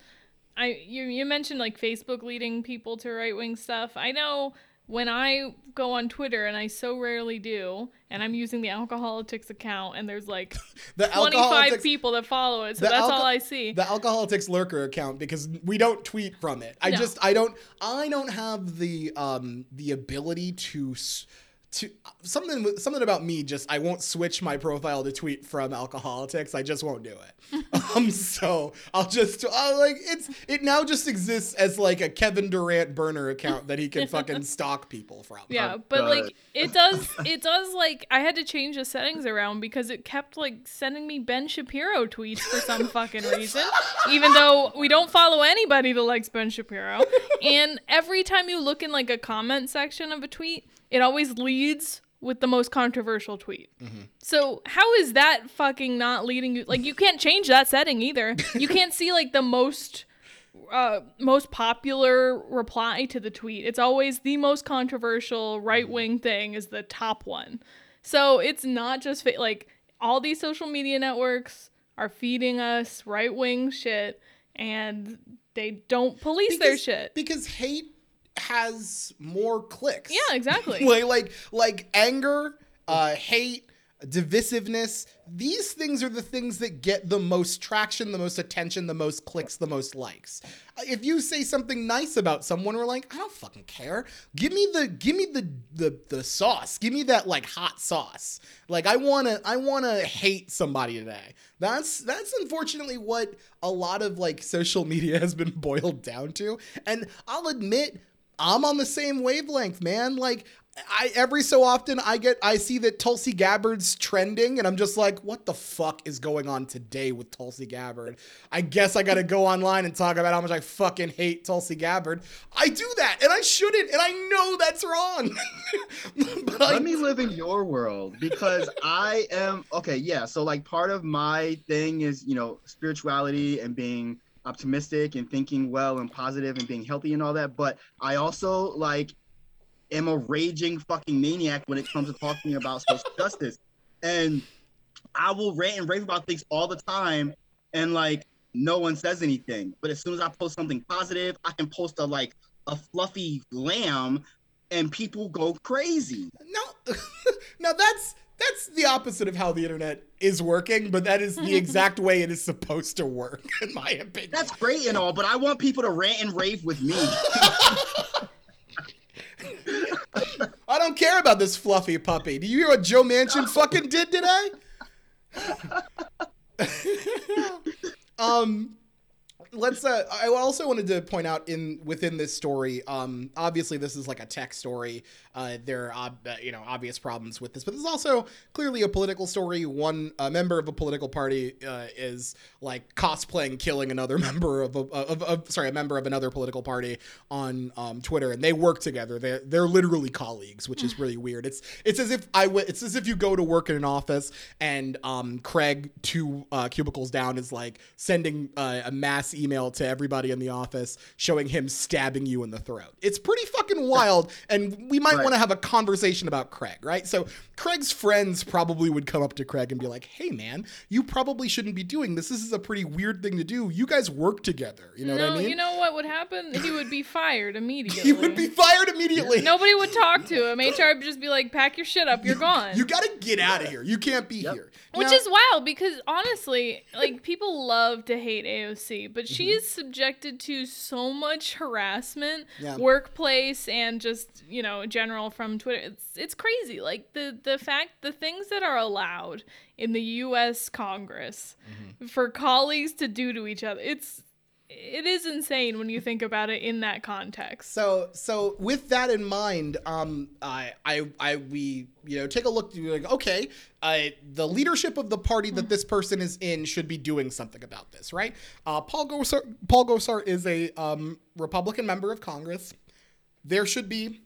I you, you mentioned like Facebook leading people to right-wing stuff. I know when I go on Twitter, and I so rarely do, and I'm using the Alcoholitics account, and there's like the twenty-five people that follow it, so that's alco- all I see. The Alcoholitics lurker account, because we don't tweet from it. I no. just I don't I don't have the um the ability to. S- To something, something about me. Just I won't switch my profile to tweet from Alcoholitics. I just won't do it. um, so I'll just I'll, like it's it now just exists as like a Kevin Durant burner account that he can fucking stalk people from. Yeah, um, but uh, like it does, it does like I had to change the settings around because it kept like sending me Ben Shapiro tweets for some fucking reason, even though we don't follow anybody that likes Ben Shapiro. And every time you look in like a comment section of a tweet, it always leads with the most controversial tweet. Mm-hmm. So how is that fucking not leading you? Like you can't change that setting either. You can't see like the most uh, most popular reply to the tweet. It's always the most controversial right-wing thing is the top one. So it's not just fa- like all these social media networks are feeding us right-wing shit and they don't police because, their shit. Because hate has more clicks. Yeah, exactly. like, like, like anger, uh, hate, divisiveness. These things are the things that get the most traction, the most attention, the most clicks, the most likes. If you say something nice about someone, we're like, I don't fucking care. Give me the, give me the, the, the sauce. Give me that like hot sauce. Like I want to, I want to hate somebody today. That's, that's unfortunately what a lot of like social media has been boiled down to. And I'll admit, I'm on the same wavelength, man. Like I, every so often I get, I see that Tulsi Gabbard's trending and I'm just like, what the fuck is going on today with Tulsi Gabbard? I guess I got to go online and talk about how much I fucking hate Tulsi Gabbard. I do that and I shouldn't. And I know that's wrong. But Let I, me live in your world because I am, okay. Yeah. So like part of my thing is, you know, spirituality and being optimistic and thinking well and positive and being healthy and all that, but I also like am a raging fucking maniac when it comes to talking about social justice, and I will rant and rave about things all the time and like no one says anything, but as soon as I post something positive I can post a like a fluffy lamb and people go crazy. No no that's That's the opposite of how the internet is working, but that is the exact way it is supposed to work, in my opinion. That's great and all, but I want people to rant and rave with me. I don't care about this fluffy puppy. Do you hear what Joe Manchin fucking did today? um, Let's. Uh, I also wanted to point out in within this story. Um, obviously, this is like a tech story. Uh, there are uh, you know obvious problems with this, but this is also clearly a political story. One uh, member of a political party uh, is like cosplaying killing another member of a of, of sorry a member of another political party on um, Twitter, and they work together. They're they're literally colleagues, which is really weird. It's it's as if I w- it's as if you go to work in an office and um, Craig two uh, cubicles down is like sending uh, a mass email to everybody in the office showing him stabbing you in the throat. It's pretty fucking wild, and we might right. want to have a conversation about Craig, right? So Craig's friends probably would come up to Craig and be like, hey man, you probably shouldn't be doing this. This is a pretty weird thing to do. You guys work together. You know no, what I mean? You know what would happen? He would be fired immediately. He would be fired immediately. Nobody would talk to him. H R would just be like, pack your shit up. You're you, gone. You gotta get out of here. You can't be yep. here. Which now, is wild because honestly, like people love to hate A O C, but But she is subjected to so much harassment, yeah. workplace, and just, you know, general from Twitter. It's it's crazy. Like, the, the fact, the things that are allowed in the U S Congress mm-hmm. for colleagues to do to each other, it's... It is insane when you think about it in that context. So, so with that in mind, um, I, I, I, we, you know, take a look. You're like, okay, uh, the leadership of the party that this person is in should be doing something about this, right? Uh, Paul Gosar, Paul Gosar is a um, Republican member of Congress. There should be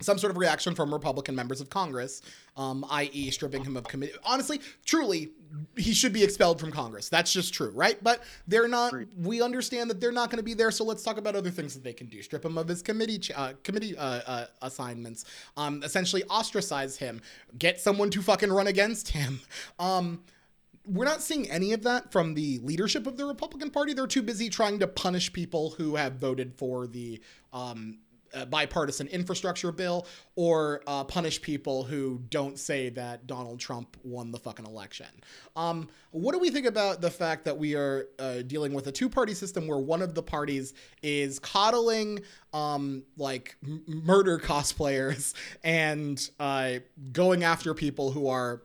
some sort of reaction from Republican members of Congress, um, that is stripping him of committee. Honestly, truly, he should be expelled from Congress. That's just true, right? But they're not. We understand that they're not going to be there, so let's talk about other things that they can do. Strip him of his committee uh, committee uh, uh, assignments. Um, essentially ostracize him. Get someone to fucking run against him. Um, we're not seeing any of that from the leadership of the Republican Party. They're too busy trying to punish people who have voted for the... Um, Uh, bipartisan infrastructure bill or uh, punish people who don't say that Donald Trump won the fucking election. Um, what do we think about the fact that we are uh, dealing with a two-party system where one of the parties is coddling um, like m- murder cosplayers and uh, going after people who are,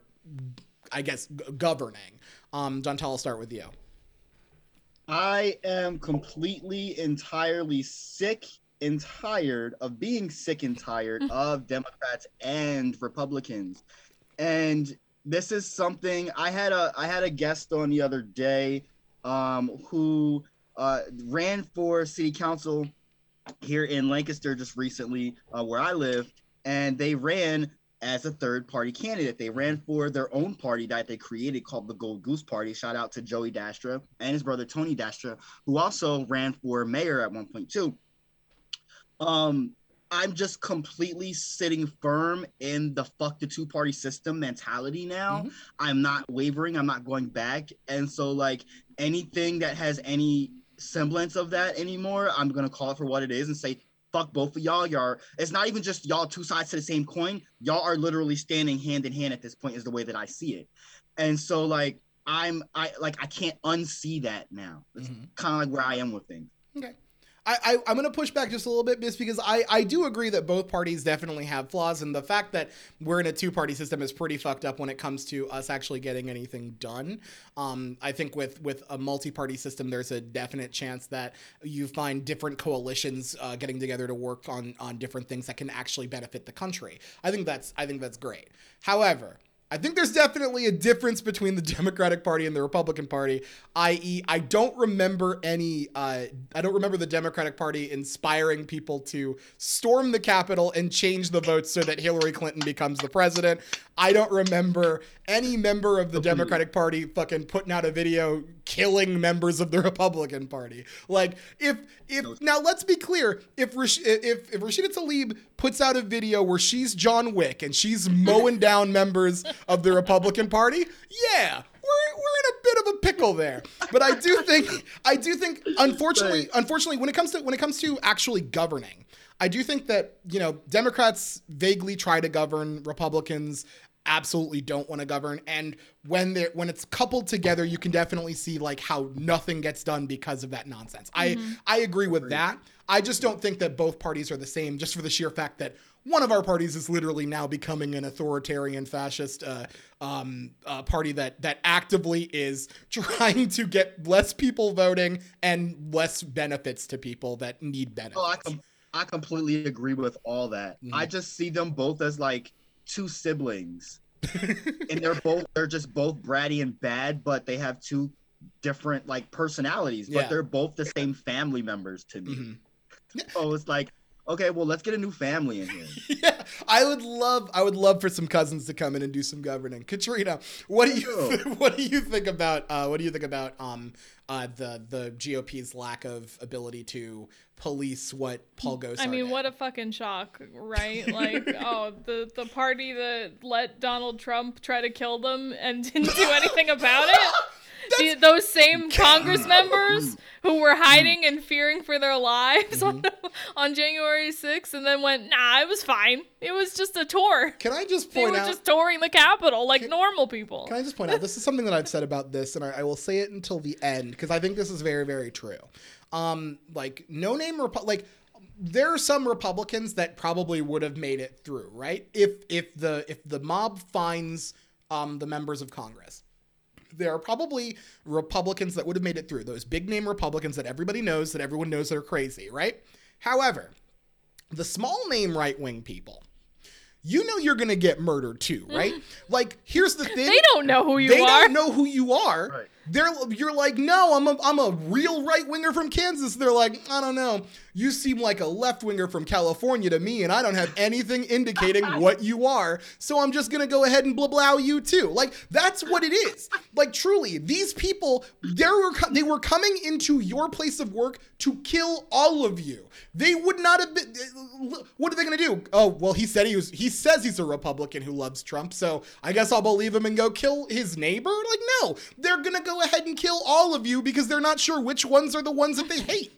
I guess, g- governing? Um, Jontel, I'll start with you. I am completely, entirely sick and tired of being sick and tired of Democrats and Republicans. And this is something I had a I had a guest on the other day um, who uh, ran for city council here in Lancaster just recently, uh, where I live, and they ran as a third party candidate. They ran for their own party that they created called the Gold Goose Party. Shout out to Joey Dastra and his brother Tony Dastra, who also ran for mayor at one point too. Um, I'm just completely sitting firm in the fuck the two-party system mentality now. Mm-hmm. I'm not wavering. I'm not going back. And so, like, anything that has any semblance of that anymore, I'm going to call it for what it is and say, fuck both of y'all. Y'all, it's not even just y'all two sides to the same coin. Y'all are literally standing hand in hand at this point is the way that I see it. And so, like, I'm, I, like, I can't unsee that now. It's mm-hmm. kind of like where I am with things. Okay. I, I, I'm going to push back just a little bit just because I, I do agree that both parties definitely have flaws, and the fact that we're in a two-party system is pretty fucked up when it comes to us actually getting anything done. Um, I think with, with a multi-party system, there's a definite chance that you find different coalitions uh, getting together to work on, on different things that can actually benefit the country. I think that's I think that's great. However, I think there's definitely a difference between the Democratic Party and the Republican Party, that is I don't remember any, uh, I don't remember the Democratic Party inspiring people to storm the Capitol and change the votes so that Hillary Clinton becomes the president. I don't remember any member of the Democratic Party fucking putting out a video killing members of the Republican Party. Like, if, if, now let's be clear, if, Rash- if, if Rashida Tlaib puts out a video where she's John Wick and she's mowing down members of the Republican Party, yeah, we're we're in a bit of a pickle there. But I do think I do think unfortunately unfortunately when it comes to when it comes to actually governing, I do think that, you know, Democrats vaguely try to govern, Republicans absolutely don't want to govern. And when they're when it's coupled together, you can definitely see like how nothing gets done because of that nonsense. Mm-hmm. I, I agree with that. I just don't think that both parties are the same, just for the sheer fact that one of our parties is literally now becoming an authoritarian fascist uh, um, uh, party that that actively is trying to get less people voting and less benefits to people that need benefits. Oh, I, com- I completely agree with all that. Mm-hmm. I just see them both as like two siblings, and they're both they're just both bratty and bad, but they have two different like personalities, but yeah. they're both the same family members to me. Mm-hmm. So it's like, okay, well, let's get a new family in here. Yeah, I would love, I would love for some cousins to come in and do some governing. Katrina, what do you, th- what do you think about, uh, what do you think about um, uh, the the G O P's lack of ability to police what Paul Gosar? I mean, did? What a fucking shock, right? Like, oh, the the party that let Donald Trump try to kill them and didn't do anything about it. The, those same Congress members who were hiding and fearing for their lilives mm-hmm. on, on January sixth, and then went, nah, it was fine. It was just a tour. Can I just point out? They were out, just touring the Capitol like can, normal people. Can I just point out, this is something that I've said about this, and I, I will say it until the end, because I think this is very, very true. Um, like, no-name Repu- like, there are some Republicans that probably would have made it through, right? If, if, the, if the mob fines um, the members of Congress. There are probably Republicans that would have made it through, those big name Republicans that everybody knows, that everyone knows are crazy, right? However, the small name right wing people, you know you're going to get murdered too, right? Like, here's the thing. They don't know who you they are. They don't know who you are. Right. They're, you're like, no, I'm a, I'm a real right winger from Kansas. They're like, I don't know. You seem like a left winger from California to me, and I don't have anything indicating what you are. So I'm just going to go ahead and blah, blah, you too. Like, that's what it is. Like, truly, these people, they were, they were coming into your place of work to kill all of you. They would not have been, what are they going to do? Oh, well, he said he was, he says he's a Republican who loves Trump, so I guess I'll believe him and go kill his neighbor? Like, no, they're going to go. Go ahead and kill all of you because they're not sure which ones are the ones that they hate.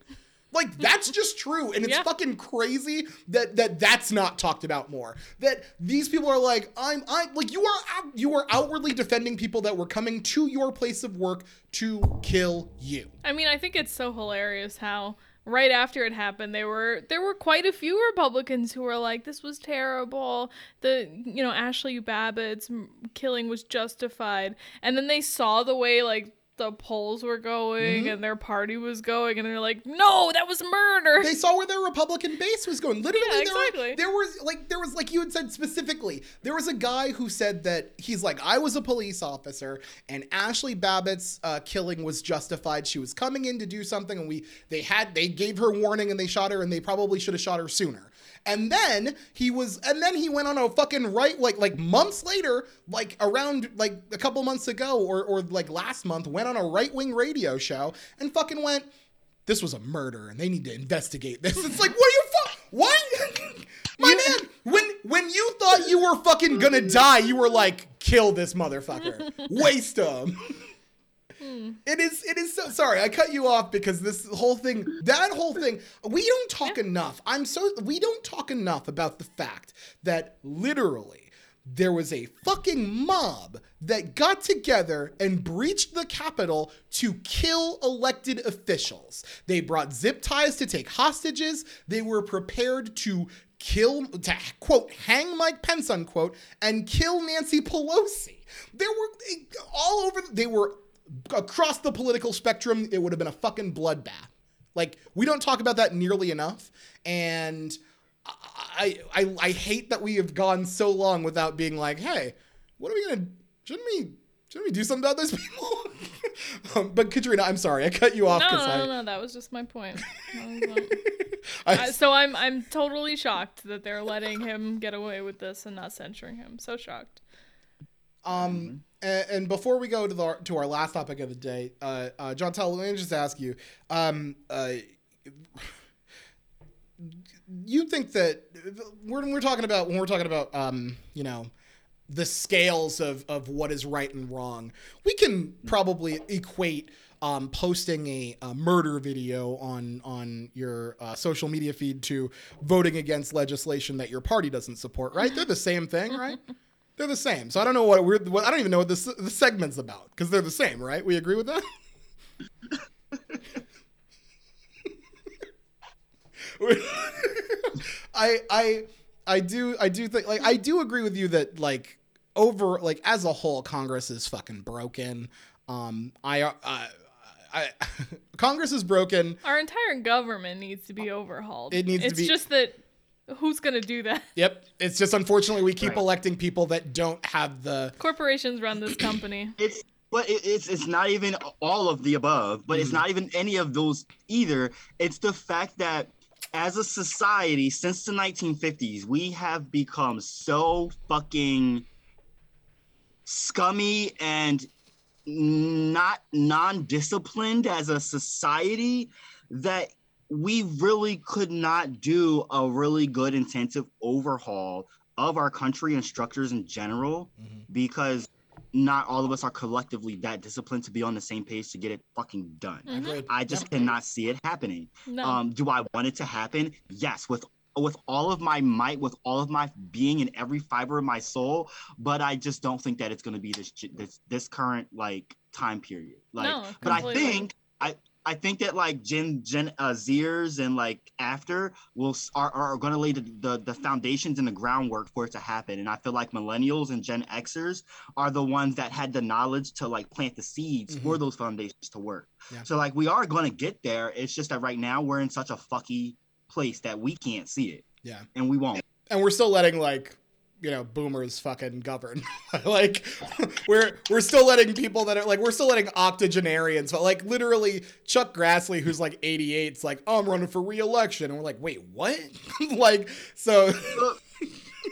Like, that's just true. And it's yeah. fucking crazy that, that that's not talked about more. That these people are like, I'm, I'm like, you are, you are outwardly defending people that were coming to your place of work to kill you. I mean, I think it's so hilarious how right after it happened, there were there were quite a few Republicans who were like, this was terrible. The, you know, Ashley Babbitt's killing was justified. And then they saw the way, like, the polls were going mm-hmm. and their party was going, and they're like, no, that was murder. They saw where their Republican base was going. Literally, yeah, there, exactly. were, there was, like, there was, like you had said specifically, there was a guy who said that he's like, I was a police officer, and Ashley Babbitt's uh, killing was justified. She was coming in to do something, and we, they had, they gave her warning, and they shot her, and they probably should have shot her sooner. And then he was, and then he went on a fucking right, like, like months later, like around, like a couple months ago, or, or like last month, went on a right-wing radio show and fucking went, this was a murder and they need to investigate this. It's like, what are you fuck? What? My you- man, when, when you thought you were fucking gonna die, you were like, kill this motherfucker. Waste him. It is, it is so, sorry, I cut you off because this whole thing, that whole thing, we don't talk yeah. enough. I'm so, we don't talk enough about the fact that literally there was a fucking mob that got together and breached the Capitol to kill elected officials. They brought zip ties to take hostages. They were prepared to kill, to quote, hang Mike Pence, unquote, and kill Nancy Pelosi. There were all over, they were across the political spectrum. It would have been a fucking bloodbath. Like, we don't talk about that nearly enough, and I, I I hate that we have gone so long without being like, hey, what are we gonna, shouldn't we shouldn't we do something about those people? um, but Katrina, I'm sorry I cut you off. No, no, I, no, no, that was just my point. I, so I'm I'm totally shocked that they're letting him get away with this and not censuring him. So shocked. Um. Mm-hmm. And before we go to the to our last topic of the day, uh, uh, Jontel, let me just ask you: um, uh, you think that when we're talking about when we're talking about um, you know, the scales of of what is right and wrong, we can probably equate um, posting a, a murder video on on your uh, social media feed to voting against legislation that your party doesn't support, right? They're the same thing, right? They're the same. So I don't know what we're, what, I don't even know what this, the segment's about, because they're the same, right? We agree with that? I, I, I do, I do think, like, I do agree with you that, like, over, like, as a whole, Congress is fucking broken. Um, I, I, I Congress is broken. Our entire government needs to be overhauled. It needs it's to be. It's just that. Who's going to do that? Yep. It's just, unfortunately, we keep right. electing people that don't have the... Corporations run this company. It's But it's it's not even all of the above, but mm. it's not even any of those either. It's the fact that as a society, since the nineteen fifties, we have become so fucking scummy and not non-disciplined as a society that... we really could not do a really good intensive overhaul of our country and structures in general, mm-hmm. because not all of us are collectively that disciplined to be on the same page to get it fucking done. Mm-hmm. I just Definitely. cannot see it happening. No. Um, do I want it to happen? Yes, with with all of my might, with all of my being and every fiber of my soul, but I just don't think that it's going to be this, this this current like time period. Like, no, but I think I. I think that like Gen Gen uh, Zers and like after will are are going to lay the, the the foundations and the groundwork for it to happen. And I feel like millennials and Gen Xers are the ones that had the knowledge to like plant the seeds mm-hmm. for those foundations to work. Yeah. So like we are going to get there. It's just that right now we're in such a fucky place that we can't see it. Yeah, and we won't. And we're still letting like. you know, boomers fucking govern. Like we're, we're still letting people that are like, we're still letting octogenarians, but like literally Chuck Grassley, who's like eighty-eight, is like, oh, I'm running for re-election. And we're like, wait, what? Like, so.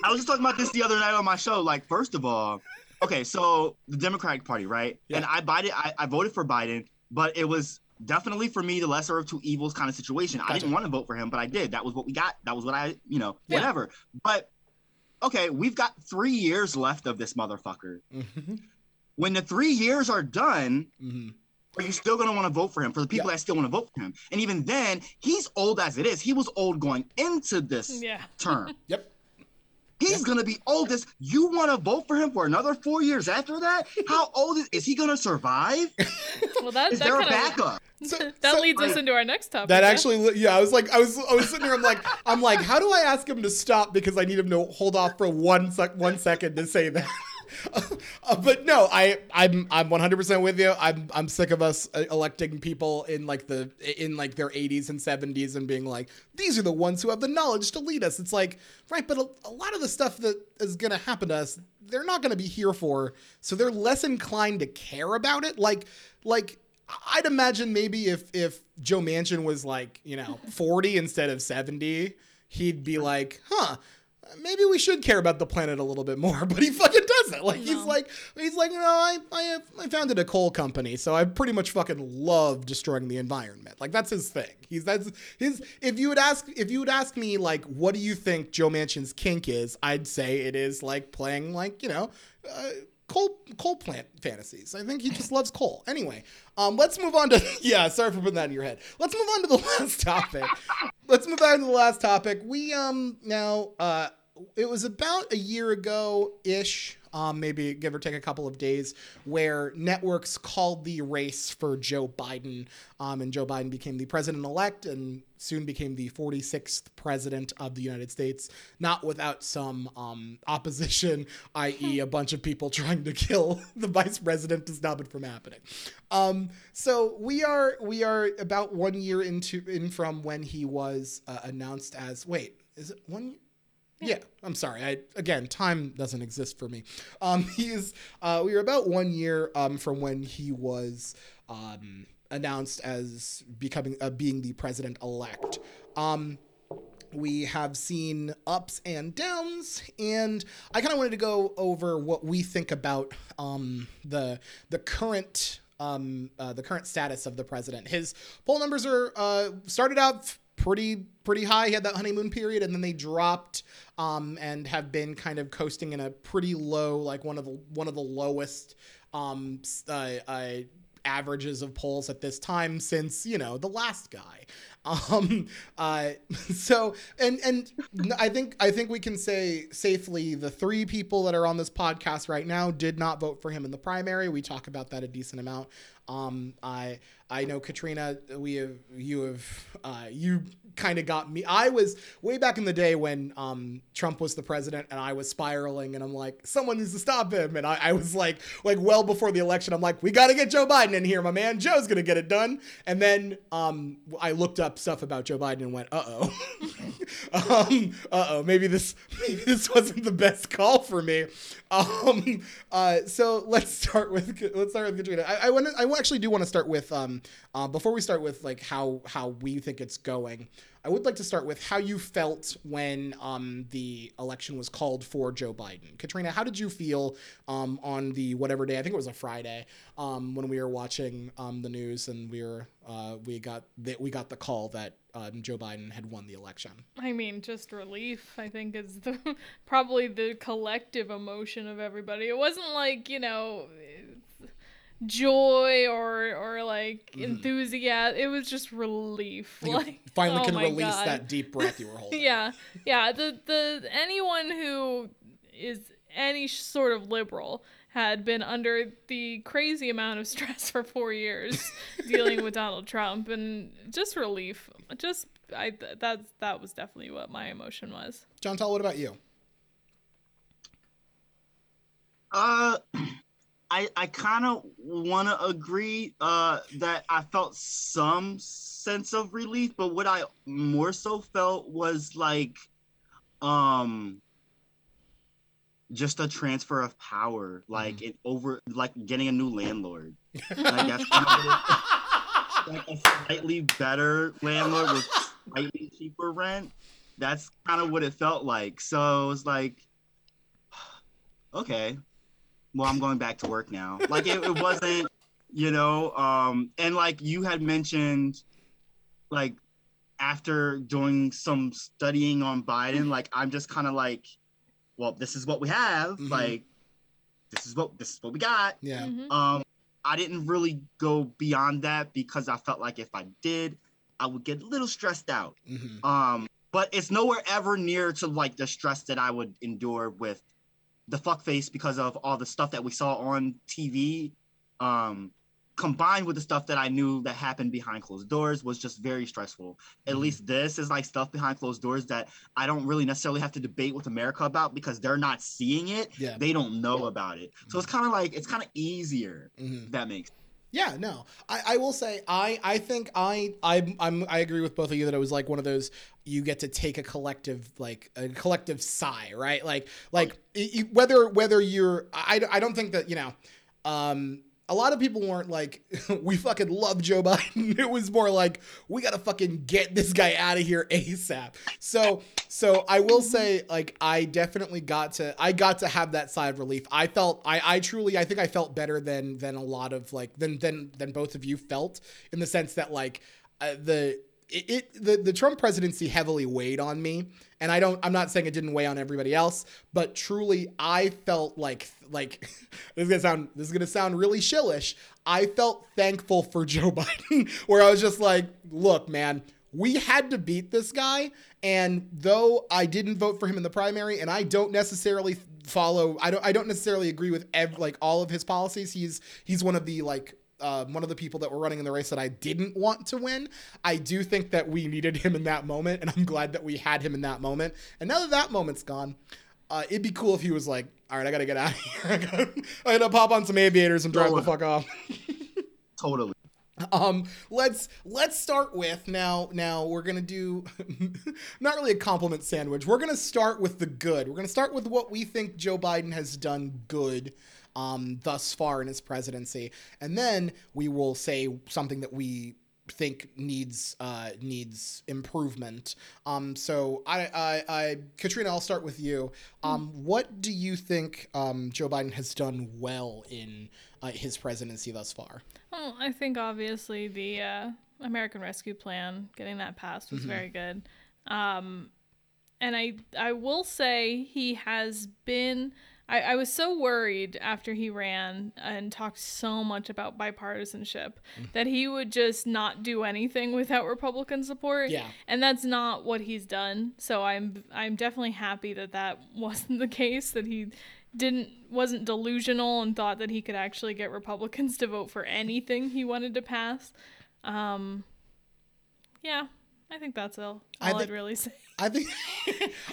I was just talking about this the other night on my show. Like, first of all, okay. So the Democratic Party, right? Yeah. And I, Biden, I, I voted for Biden, but it was definitely for me, the lesser of two evils kind of situation. Gotcha. I didn't want to vote for him, but I did. That was what we got. That was what I, you know, yeah. whatever. But okay, we've got three years left of this motherfucker. Mm-hmm. When the three years are done, mm-hmm. are you still going to want to vote for him? For the people yeah. that still want to vote for him. And even then, he's old as it is. He was old going into this yeah. term. Yep. He's yep. going to be oldest. You want to vote for him for another four years after that? How old is, is he going to survive? Well, that, is that there a backup? Of, so, that so, leads us into our next topic. That yeah? actually, yeah, I was like, I was, I was sitting there. I'm like, I'm like, how do I ask him to stop? Because I need him to hold off for one sec, one second to say that. Uh, but no, I, I'm, I'm one hundred percent with you. I'm, I'm sick of us electing people in like the, in like their eighties and seventies and being like, these are the ones who have the knowledge to lead us. It's like, right. But a, a lot of the stuff that is going to happen to us, they're not going to be here for, so they're less inclined to care about it. Like, like I'd imagine maybe if, if Joe Manchin was like, you know, forty instead of seventy, he'd be like, huh, maybe we should care about the planet a little bit more, but he fucking doesn't. Like, no. he's like, he's like, no, I, I, have, I founded a coal company, so I pretty much fucking love destroying the environment. Like, that's his thing. He's, that's his, if you would ask, if you would ask me, like, what do you think Joe Manchin's kink is? I'd say it is like playing, like, you know, uh, coal, coal plant fantasies. I think he just loves coal. Anyway, um, let's move on to, yeah, sorry for putting that in your head. Let's move on to the last topic. Let's move on to the last topic. We, um, now, uh, it was about a year ago ish, um, maybe give or take a couple of days, where networks called the race for Joe Biden. Um, and Joe Biden became the president elect and soon became the forty-sixth president of the United States, not without some, um, opposition, that is a bunch of people trying to kill the vice president to stop it from happening. Um, so we are, we are about one year into in from when he was uh, announced as, wait, is it one year? Yeah, I'm sorry. I again, time doesn't exist for me. Um, he is. Uh, we were about one year um, from when he was um, announced as becoming uh, being the president elect. Um, we have seen ups and downs, and I kind of wanted to go over what we think about um, the the current um, uh, the current status of the president. His poll numbers are uh, started out. F- pretty pretty high. He had that honeymoon period and then they dropped um and have been kind of coasting in a pretty low, like one of the one of the lowest um uh, uh averages of polls at this time since, you know, the last guy. Um, uh, so, and, and I think, I think we can say safely the three people that are on this podcast right now did not vote for him in the primary. We talk about that a decent amount. Um, I, I know Katrina, we have, you have, uh, you kind of got me. I was way back in the day when, um, Trump was the president and I was spiraling and I'm like, someone needs to stop him. And I, I was like, like well before the election, I'm like, we got to get Joe Biden in here, my man. Joe's going to get it done. And then, um, I looked up stuff about Joe Biden and went, uh-oh, um, uh-oh, maybe this, maybe this wasn't the best call for me. Um, uh, so let's start with, let's start with Katrina. I, I want to, I actually do want to start with, um, uh, before we start with like how, how we think it's going, I would like to start with how you felt when, um, the election was called for Joe Biden. Katrina, how did you feel, um, on the, whatever day, I think it was a Friday, um, when we were watching, um, the news and we were, uh, we got the, we got the call that, um, Joe Biden had won the election. I mean, just relief, I think is the, probably the collective emotion of everybody. It wasn't like, you know, joy or or like mm. enthusiasm. It was just relief. Like, finally, oh can release God. that deep breath you were holding. yeah, yeah. The the anyone who is any sort of liberal had been under the crazy amount of stress for four years dealing with Donald Trump, and just relief. Just I that that was definitely what my emotion was. Jontel, what about you? Uh. I, I kind of want to agree uh, that I felt some sense of relief, but what I more so felt was like um, just a transfer of power, like mm-hmm. it over, like getting a new landlord. Like, that's kind of like a slightly better landlord with slightly cheaper rent. That's kind of what it felt like. So it was like, okay. Well, I'm going back to work now. Like it, it wasn't, you know, um, and like you had mentioned, like after doing some studying on Biden, like I'm just kind of like, well, this is what we have. Mm-hmm. Like this is what this is what we got. Yeah. Mm-hmm. Um, I didn't really go beyond that because I felt like if I did, I would get a little stressed out. Mm-hmm. Um, but it's nowhere ever near to like the stress that I would endure with the fuckface because of all the stuff that we saw on T V, um, combined with the stuff that I knew that happened behind closed doors was just very stressful. At mm-hmm. least this is like stuff behind closed doors that I don't really necessarily have to debate with America about because they're not seeing it. Yeah. They don't know yeah. about it. So it's kind of like, it's kind of easier. Mm-hmm. If that makes sense. Yeah, no, I, I will say I, I think I, I I'm I agree with both of you that it was like one of those you get to take a collective like a collective sigh, right? Like like it, it, whether whether you're I, I don't think that, you know, um, a lot of people weren't like, we fucking love Joe Biden. It was more like, we got to fucking get this guy out of here ASAP. So, so I will say, like, I definitely got to, I got to have that side of relief. I felt, I, I truly, I think I felt better than, than a lot of like, than, than, than both of you felt in the sense that like uh, the, It, it the, the Trump presidency heavily weighed on me, and I don't I'm not saying it didn't weigh on everybody else, but truly I felt like like this is gonna sound this is gonna sound really shillish. I felt thankful for Joe Biden, where I was just like, look, man, we had to beat this guy. And though I didn't vote for him in the primary, and I don't necessarily follow, I don't I don't necessarily agree with ev- like all of his policies. He's he's one of the like. Uh, one of the people that were running in the race that I didn't want to win. I do think that we needed him in that moment, and I'm glad that we had him in that moment. And now that that moment's gone, uh, it'd be cool if he was like, all right, I got to get out of here. I got I to pop on some aviators and drive totally. the fuck off. totally. Um, let's, let's start with now, now we're going to do not really a compliment sandwich. We're going to start with the good. We're going to start with what we think Joe Biden has done good um, thus far in his presidency. And then we will say something that we think needs, uh, needs improvement. Um, so I, I, I, Katrina, I'll start with you. Um, mm. What do you think, um, Joe Biden has done well in, uh, his presidency thus far? Well, I think obviously the, uh, American Rescue Plan, getting that passed was mm-hmm. very good. Um, and I, I will say he has been, I, I was so worried after he ran and talked so much about bipartisanship that he would just not do anything without Republican support. Yeah. And that's not what he's done. So I'm I'm definitely happy that that wasn't the case, that he didn't wasn't delusional and thought that he could actually get Republicans to vote for anything he wanted to pass. Um, yeah. I think that's all, all think, I'd really say. I think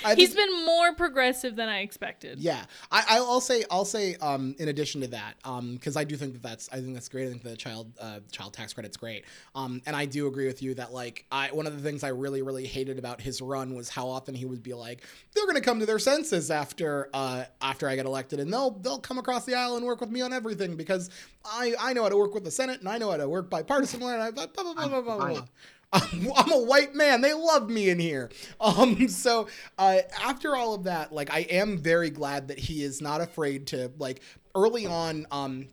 I he's think, been more progressive than I expected. Yeah, I, I'll say. I'll say. Um, in addition to that, because um, I do think that that's. I think that's great. I think the child uh, child tax credit's great. Um, and I do agree with you that like I one of the things I really really hated about his run was how often he would be like, they're going to come to their senses after uh, after I get elected, and they'll they'll come across the aisle and work with me on everything because I, I know how to work with the Senate and I know how to work bipartisan and I blah blah blah blah blah blah. blah. I'm a white man. They love me in here. Um, so uh, after all of that, like, I am very glad that he is not afraid to, like, early on, um,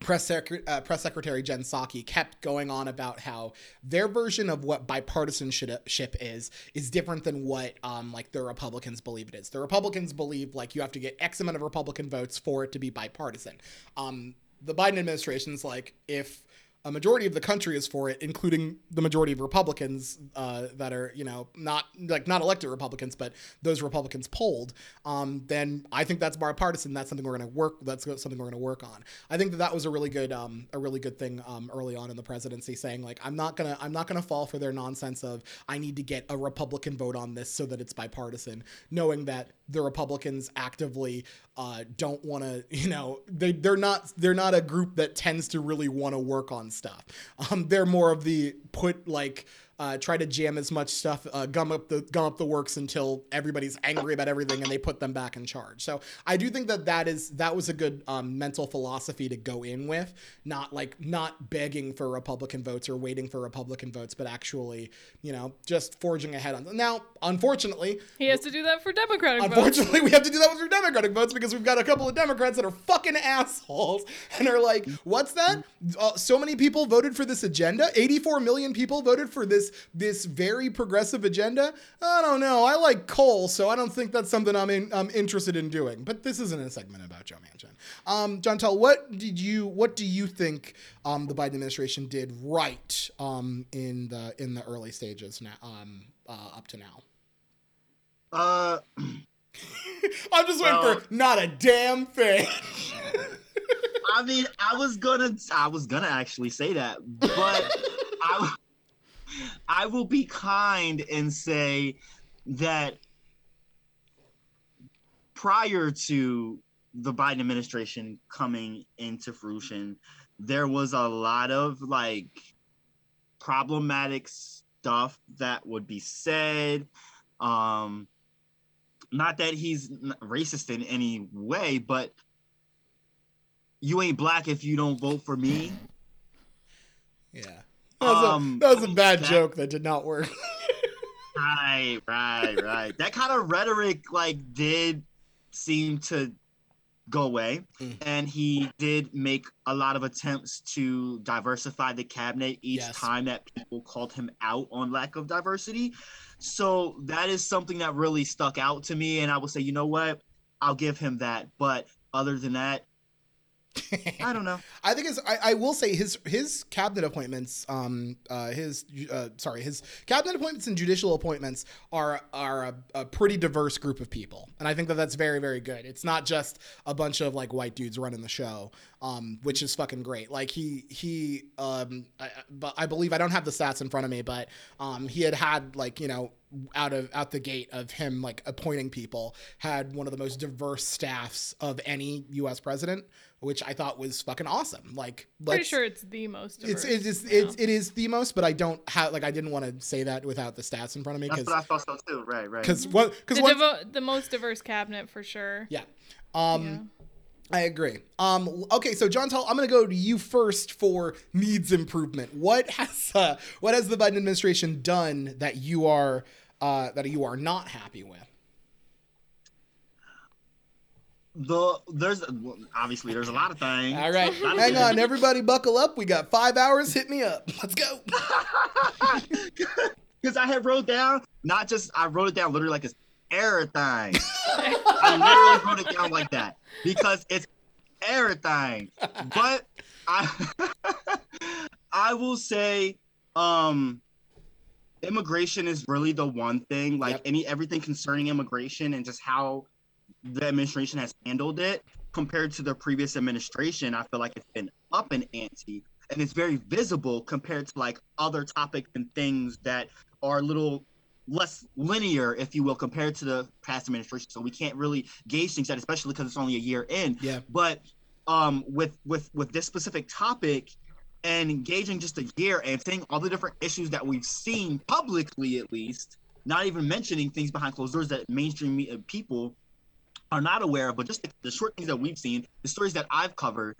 Press, Secre- uh, Press Secretary Jen Psaki kept going on about how their version of what bipartisanship is is different than what um, like the Republicans believe it is. The Republicans believe, like, you have to get X amount of Republican votes for it to be bipartisan. Um, the Biden administration's like, if a majority of the country is for it, including the majority of Republicans uh, that are, you know, not like not elected Republicans, but those Republicans polled, um, then I think that's bipartisan. That's something we're going to work. That's something we're going to work on. I think that that was a really good, um, a really good thing um, early on in the presidency, saying like, I'm not going to, I'm not going to fall for their nonsense of, I need to get a Republican vote on this so that it's bipartisan, knowing that the Republicans actively uh, don't want to, you know, they, they're not, they're not a group that tends to really want to work on stuff. Um, they're more of the put like uh, try to jam as much stuff, uh, gum up the gum up the works until everybody's angry about everything and they put them back in charge. So I do think that that is that was a good um, mental philosophy to go in with, not like not begging for Republican votes or waiting for Republican votes, but actually, you know, just forging ahead on. Now, unfortunately, he has to do that for Democratic unfortunately, votes. Unfortunately, we have to do that for Democratic votes because we've got a couple of Democrats that are fucking assholes and are like, what's that? Uh, so many people voted for this agenda. eighty-four million people voted for this. This very progressive agenda. I don't know. I like coal, so I don't think that's something I'm in, I'm interested in doing. But this isn't a segment about Joe Manchin. Um, Jontel, what did you what do you think um, the Biden administration did right um, in the in the early stages now um, uh, up to now? Uh, I'm just waiting well, for not a damn thing. I mean, I was gonna I was gonna actually say that, but I. I will be kind and say that prior to the Biden administration coming into fruition, there was a lot of like problematic stuff that would be said. Um, not that he's racist in any way, but you ain't black if you don't vote for me. Yeah. That was, a, um, that was a bad that, joke that did not work. right, right, right. That kind of rhetoric, like, did seem to go away. Mm. And he did make a lot of attempts to diversify the cabinet each yes. time that people called him out on lack of diversity. So that is something that really stuck out to me. And I will say, you know what? I'll give him that. But other than that, I don't know. I think it's, I, I will say his his cabinet appointments, um, uh, his uh, sorry, his cabinet appointments and judicial appointments are are a, a pretty diverse group of people, and I think that that's very very good. It's not just a bunch of like white dudes running the show, um, which is fucking great. Like he he, um, I, but I believe I don't have the stats in front of me, but um, he had had like you know. out of out the gate of him like appointing people had one of the most diverse staffs of any U S president, which I thought was fucking awesome. Like pretty sure it's the most diverse. It's it is yeah. it, it is the most, but I don't have like I didn't want to say that without the stats in front of me. That's what I thought so too. Right, right. Because what because the, devo- the most diverse cabinet for sure. Yeah. Um yeah. I agree. Um, okay, so Jontel, I'm going to go to you first for needs improvement. What has uh, what has the Biden administration done that you are uh, that you are not happy with? The there's obviously there's a lot of things. All right, hang on, everybody, buckle up. We got five hours. Hit me up. Let's go. Because I had wrote down not just I wrote it down literally like a everything. I literally wrote it down like that because it's everything. But I, I will say, um, immigration is really the one thing. Like yep. any everything concerning immigration and just how the administration has handled it compared to the previous administration, I feel like it's been up an ante. And it's very visible compared to like other topics and things that are a little less linear, if you will, compared to the past administration. So we can't really gauge things that, especially because it's only a year in. Yeah. But um, with with with this specific topic and gauging just a year and seeing all the different issues that we've seen publicly, at least, not even mentioning things behind closed doors that mainstream people are not aware of, but just the, the short things that we've seen, the stories that I've covered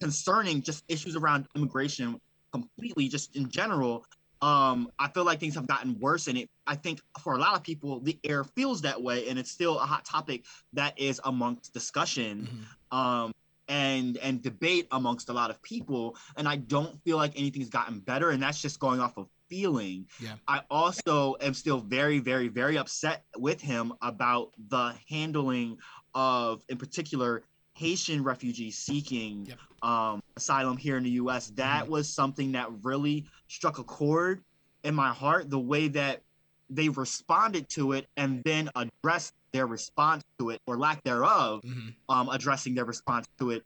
concerning just issues around immigration completely, just in general, um, I feel like things have gotten worse. And it, I think for a lot of people, the air feels that way. And it's still a hot topic that is amongst discussion mm-hmm. um, and and debate amongst a lot of people. And I don't feel like anything's gotten better. And that's just going off of feeling. Yeah. I also am still very, very, very upset with him about the handling of, in particular, Haitian refugees seeking yep. um, asylum here in the U S. That mm-hmm. was something that really struck a chord in my heart, the way that they responded to it and then addressed their response to it, or lack thereof, mm-hmm. um, addressing their response to it.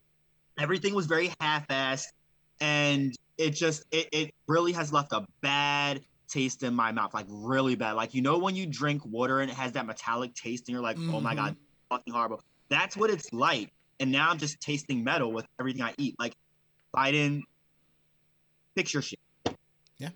Everything was very half-assed, and it just, it, it really has left a bad taste in my mouth, like really bad. Like, you know, when you drink water and it has that metallic taste and you're like, mm-hmm. oh my God, fucking horrible. That's what it's like. And now I'm just tasting metal with everything I eat. Like, Biden, fix your shit. Yeah.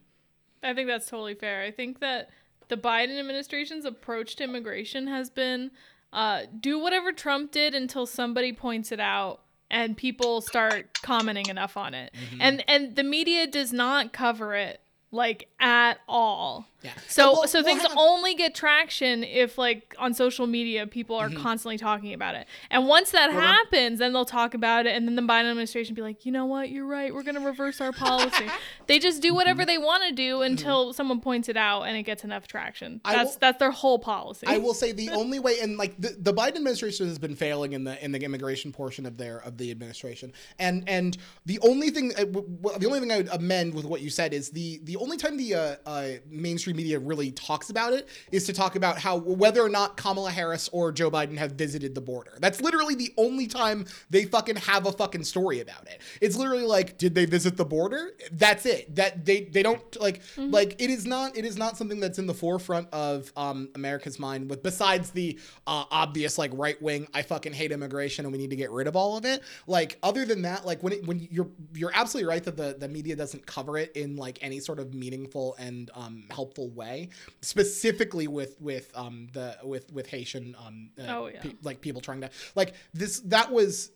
I think that's totally fair. I think that the Biden administration's approach to immigration has been uh, do whatever Trump did until somebody points it out and people start commenting enough on it. Mm-hmm. And and the media does not cover it, like, at all. Yeah. So well, so things well, only get traction if, like, on social media, people are mm-hmm. constantly talking about it. And once that well, happens, then they'll talk about it, and then the Biden administration be like, you know what, you're right, we're going to reverse our policy. They just do whatever mm-hmm. they want to do until mm-hmm. someone points it out and it gets enough traction. That's will, that's their whole policy. I will say the only way, and, like, the, the Biden administration has been failing in the in the immigration portion of their of the administration. And and the only thing, the only thing I would amend with what you said is the, the only time the uh, uh, mainstream media really talks about it is to talk about how whether or not Kamala Harris or Joe Biden have visited the border. That's literally the only time they fucking have a fucking story about it. It's literally like, did they visit the border? That's it. That they they don't like mm-hmm. like it is not it is not something that's in the forefront of um, America's mind. With besides the uh, obvious like right wing, I fucking hate immigration and we need to get rid of all of it. Like other than that, like when it, when you're you're absolutely right that the the media doesn't cover it in like any sort of meaningful and um, helpful way, specifically with with um, the with with Haitian um, uh, oh, yeah. pe- like people trying to like this. That was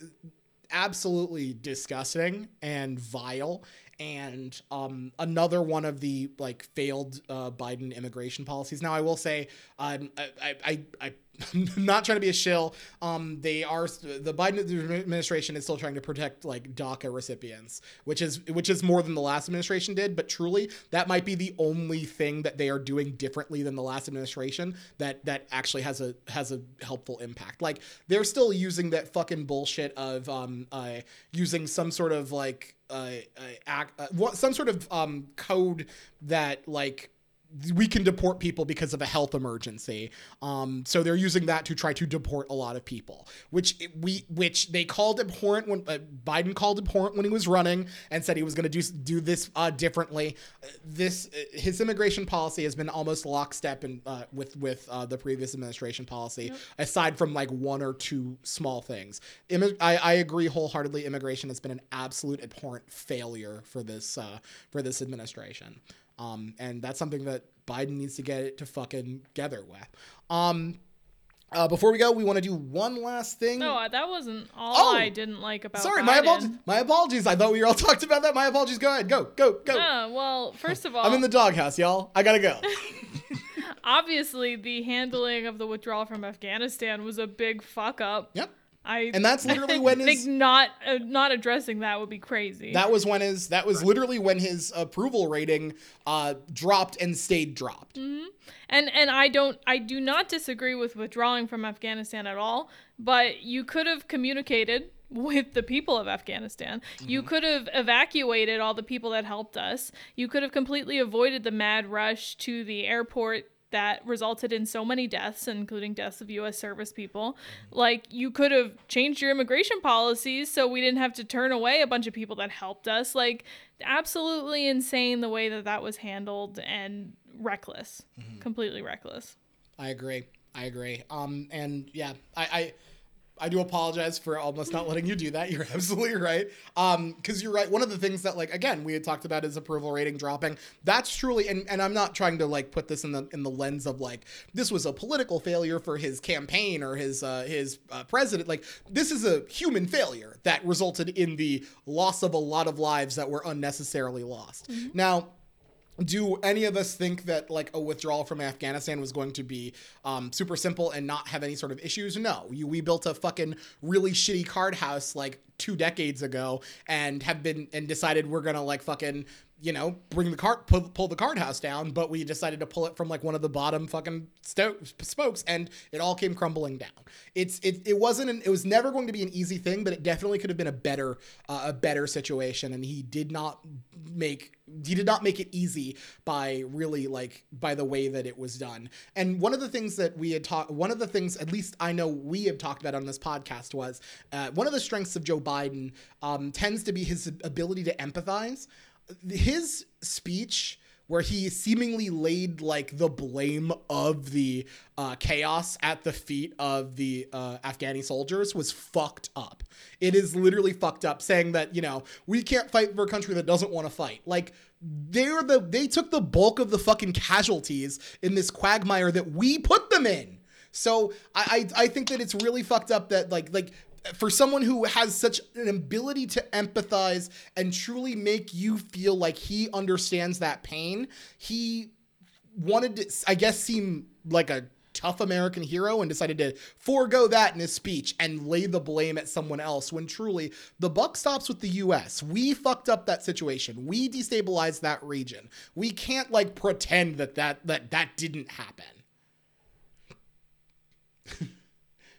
absolutely disgusting and vile. And um, another one of the like failed uh, Biden immigration policies. Now, I will say, um, I, I, I, I'm not trying to be a shill. Um, they are the Biden administration is still trying to protect like DACA recipients, which is which is more than the last administration did. But truly, that might be the only thing that they are doing differently than the last administration that that actually has a has a helpful impact. Like they're still using that fucking bullshit of um, uh, using some sort of like. Uh, uh, act, uh, some sort of um, code that like we can deport people because of a health emergency. Um, so they're using that to try to deport a lot of people, which we which they called abhorrent when uh, Biden called abhorrent when he was running and said he was going to do do this uh, differently. This his immigration policy has been almost lockstep in, uh, with with uh, the previous administration policy, yep. aside from like one or two small things. Immi- I, I agree wholeheartedly. Immigration has been an absolute abhorrent failure for this uh, for this administration. Um, and that's something that Biden needs to get it to fucking together with. Um, uh, before we go, we want to do one last thing. No, that wasn't all oh, I didn't like about sorry, Biden. Sorry, my apologies. My apologies. I thought we all talked about that. My apologies. Go ahead. Go, go, go. Yeah, well, first of all. I'm in the doghouse, y'all. I got to go. Obviously, the handling of the withdrawal from Afghanistan was a big fuck up. Yep. I and that's literally when his, think not uh, not addressing that would be crazy. That was when his that was literally when his approval rating uh, dropped and stayed dropped. Mm-hmm. And and I don't I do not disagree with withdrawing from Afghanistan at all. But you could have communicated with the people of Afghanistan. Mm-hmm. You could have evacuated all the people that helped us. You could have completely avoided the mad rush to the airport that resulted in so many deaths, including deaths of U S service people. Like, you could have changed your immigration policies so we didn't have to turn away a bunch of people that helped us. Like, absolutely insane the way that that was handled, and reckless, mm-hmm. completely reckless. I agree. I agree. Um, and yeah, I, I, I do apologize for almost not letting you do that. You're absolutely right. Um, because you're right. One of the things that, like, again, we had talked about is approval rating dropping. That's truly, and, and I'm not trying to, like, put this in the in the lens of, like, this was a political failure for his campaign or his uh, his uh, president. Like, this is a human failure that resulted in the loss of a lot of lives that were unnecessarily lost. Mm-hmm. Now, do any of us think that, like, a withdrawal from Afghanistan was going to be um, super simple and not have any sort of issues? No. You, we built a fucking really shitty card house, like, two decades ago and have been and decided we're going to, like, fucking, you know, bring the cart, pull, pull the card house down. But we decided to pull it from, like, one of the bottom fucking sto- spokes, and it all came crumbling down. It's it, it wasn't an, it was never going to be an easy thing, but it definitely could have been a better uh, a better situation. And he did not make. He did not make it easy by really, like, by the way that it was done. And one of the things that we had talked, one of the things, at least I know we have talked about on this podcast, was uh, one of the strengths of Joe Biden um, tends to be his ability to empathize. His speech, where he seemingly laid, like, the blame of the uh, chaos at the feet of the uh, Afghani soldiers, was fucked up. It is literally fucked up, saying that, you know, we can't fight for a country that doesn't want to fight. Like, they're the they took the bulk of the fucking casualties in this quagmire that we put them in. So I I, I think that it's really fucked up that, like like. for someone who has such an ability to empathize and truly make you feel like he understands that pain, he wanted to, I guess, seem like a tough American hero and decided to forego that in his speech and lay the blame at someone else, when truly the buck stops with the U S. We fucked up that situation. We destabilized that region. We can't, like, pretend that that, that, that didn't happen.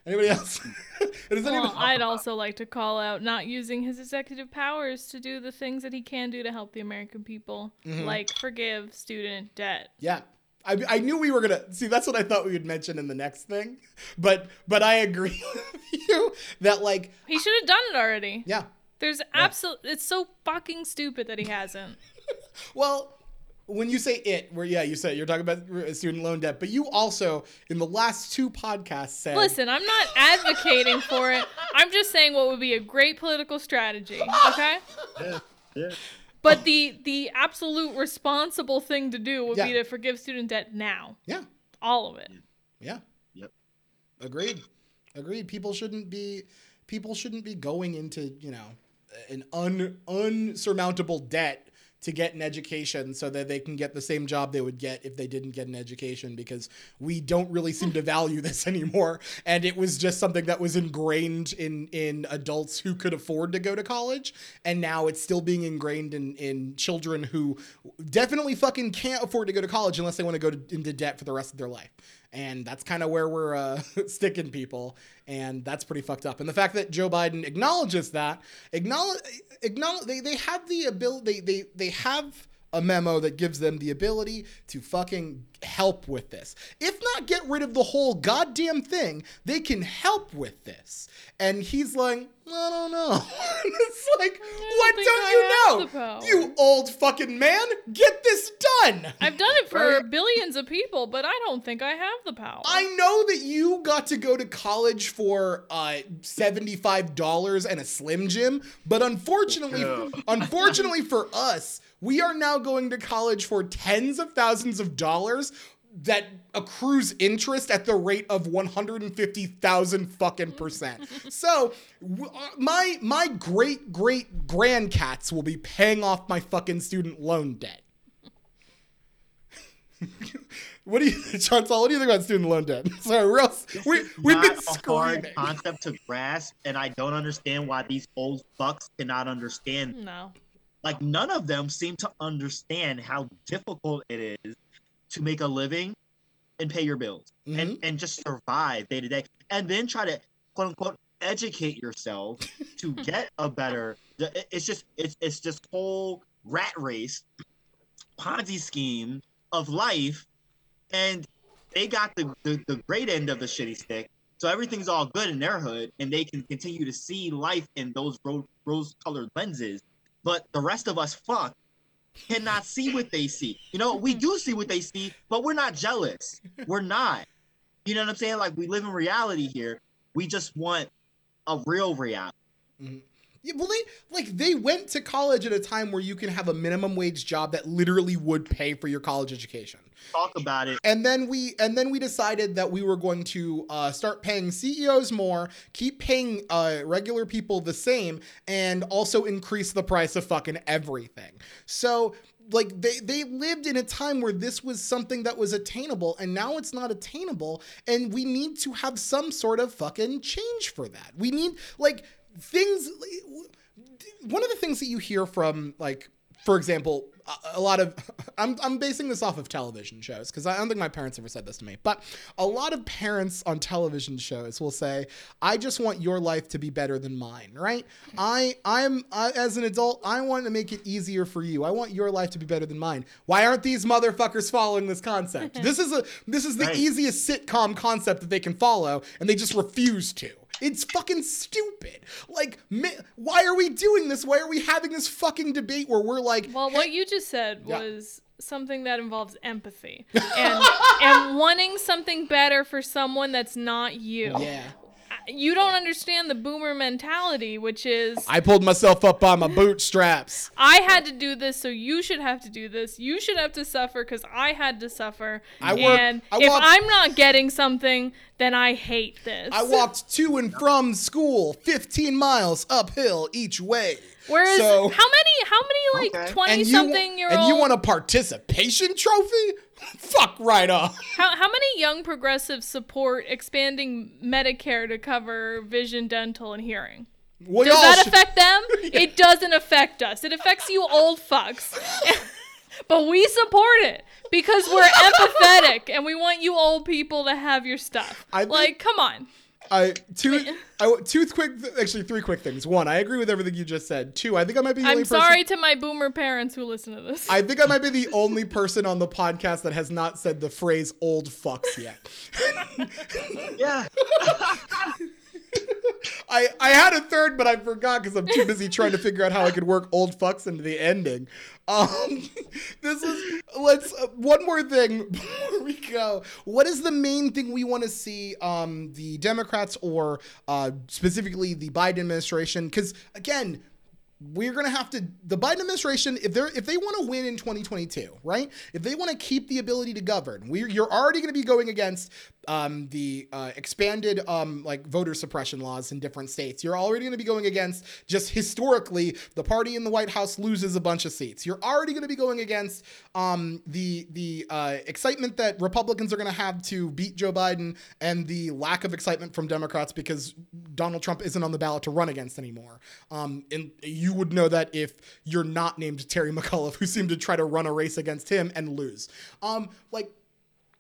Anybody else? Does well, anybody- I'd also like to call out not using his executive powers to do the things that he can do to help the American people, mm-hmm. like forgive student debt. Yeah. I, I knew we were going to... See, that's what I thought we would mention in the next thing. But but I agree with you that, like... He should have done it already. Yeah. There's yeah. absolute... It's so fucking stupid that he hasn't. Well... When you say it, where, yeah, you said you're talking about student loan debt, but you also, in the last two podcasts, said... Listen, I'm not advocating for it. I'm just saying what would be a great political strategy, okay? Yeah, yeah. But the, the absolute responsible thing to do would yeah. be to forgive student debt now. Yeah. All of it. Yeah. Yep. Agreed. Agreed. People shouldn't be, people shouldn't be going into, you know, an un, unsurmountable debt to get an education so that they can get the same job they would get if they didn't get an education, because we don't really seem to value this anymore. And it was just something that was ingrained in, in adults who could afford to go to college. And now it's still being ingrained in, in children who definitely fucking can't afford to go to college unless they want to go to, into debt for the rest of their life. And that's kind of where we're uh, sticking people. And that's pretty fucked up. And the fact that Joe Biden acknowledges that, acknowledge, acknowledge they, they have the ability, they, they, they have a memo that gives them the ability to fucking help with this. If not get rid of the whole goddamn thing, they can help with this. And he's like, I don't know. It's like, what don't you know? You old fucking man, get this done. I've done it for billions of people, but I don't think I have the power. I know that you got to go to college for uh, seventy-five dollars and a Slim Jim, but unfortunately, yeah. unfortunately for us, we are now going to college for tens of thousands of dollars that accrues interest at the rate of one hundred fifty thousand fucking percent. So my my great great grandcats will be paying off my fucking student loan debt. What do you, Jontel? What do you think about student loan debt? Sorry, we're all, we we've been screaming. It's a hard concept to grasp, and I don't understand why these old fucks cannot understand. No, like none of them seem to understand how difficult it is to make a living and pay your bills mm-hmm. and and just survive day to day, and then try to quote unquote educate yourself to get a better. It's just it's it's this whole rat race, Ponzi scheme of life. And they got the, the, the great end of the shitty stick, so everything's all good in their hood, and they can continue to see life in those ro- rose-colored lenses. But the rest of us, fuck, cannot see what they see. You know, we do see what they see, but we're not jealous. We're not. You know what I'm saying? Like, we live in reality here. We just want a real reality. Mm-hmm. Yeah, well, they like they went to college at a time where you can have a minimum wage job that literally would pay for your college education. Talk about it. And then we and then we decided that we were going to uh, start paying C E Os more, keep paying uh, regular people the same, and also increase the price of fucking everything. So like they they lived in a time where this was something that was attainable, and now it's not attainable. And we need to have some sort of fucking change for that. We need like. Things, one of the things that you hear from, like, for example, a, a lot of, I'm I'm basing this off of television shows, because I don't think my parents ever said this to me, but a lot of parents on television shows will say, I just want your life to be better than mine, right? I, I'm, I, as an adult, I want to make it easier for you. I want your life to be better than mine. Why aren't these motherfuckers following this concept? This is a, this is the right. easiest sitcom concept that they can follow, and they just refuse to. It's fucking stupid. Like, why are we doing this? Why are we having this fucking debate where we're like... Well, hey. What you just said yeah. was something that involves empathy. And, and wanting something better for someone that's not you. Yeah. You don't understand the boomer mentality, which is... I pulled myself up by my bootstraps. I had to do this, so you should have to do this. You should have to suffer because I had to suffer. I work, and I walk, if I'm not getting something, then I hate this. I walked to and from school fifteen miles uphill each way. Whereas so, how many, how many like okay. twenty-something-year-old... And you want a participation trophy? Fuck right off. How how many young progressives support expanding Medicare to cover vision, dental, and hearing? We Does that should. affect them? Yeah. It doesn't affect us. It affects you old fucks. But we support it because we're empathetic and we want you old people to have your stuff. I think- like, come on. I two, I two quick, actually three quick things. One, I agree with everything you just said. Two, I think I might be the only person. I'm sorry to my boomer parents who listen to this. I think I might be the only person on the podcast that has not said the phrase "old fucks" yet. Yeah. I I had a third, but I forgot because I'm too busy trying to figure out how I could work "old fucks" into the ending. Um, this is let's uh, one more thing before we go. What is the main thing we want to see um, the Democrats or uh, specifically the Biden administration? Because again, we're gonna have to the Biden administration if they're if they want to win in twenty twenty-two, right? If they want to keep the ability to govern, we're you're already gonna be going against um, the uh, expanded um, like voter suppression laws in different states. You're already gonna be going against just historically the party in the White House loses a bunch of seats. You're already gonna be going against um, the the uh, excitement that Republicans are gonna have to beat Joe Biden and the lack of excitement from Democrats because Donald Trump isn't on the ballot to run against anymore. Um, and you. You would know that if you're not named Terry McAuliffe, who seemed to try to run a race against him and lose. Um, like,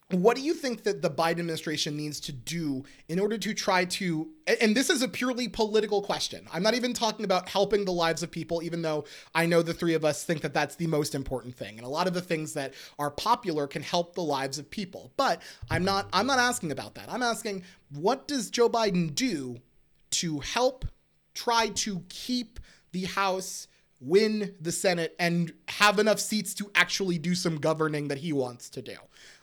what do you think that the Biden administration needs to do in order to try to, and this is a purely political question. I'm not even talking about helping the lives of people, even though I know the three of us think that that's the most important thing. And a lot of the things that are popular can help the lives of people. But I'm not, I'm not asking about that. I'm asking, what does Joe Biden do to help try to keep the House, win the Senate, and have enough seats to actually do some governing that he wants to do?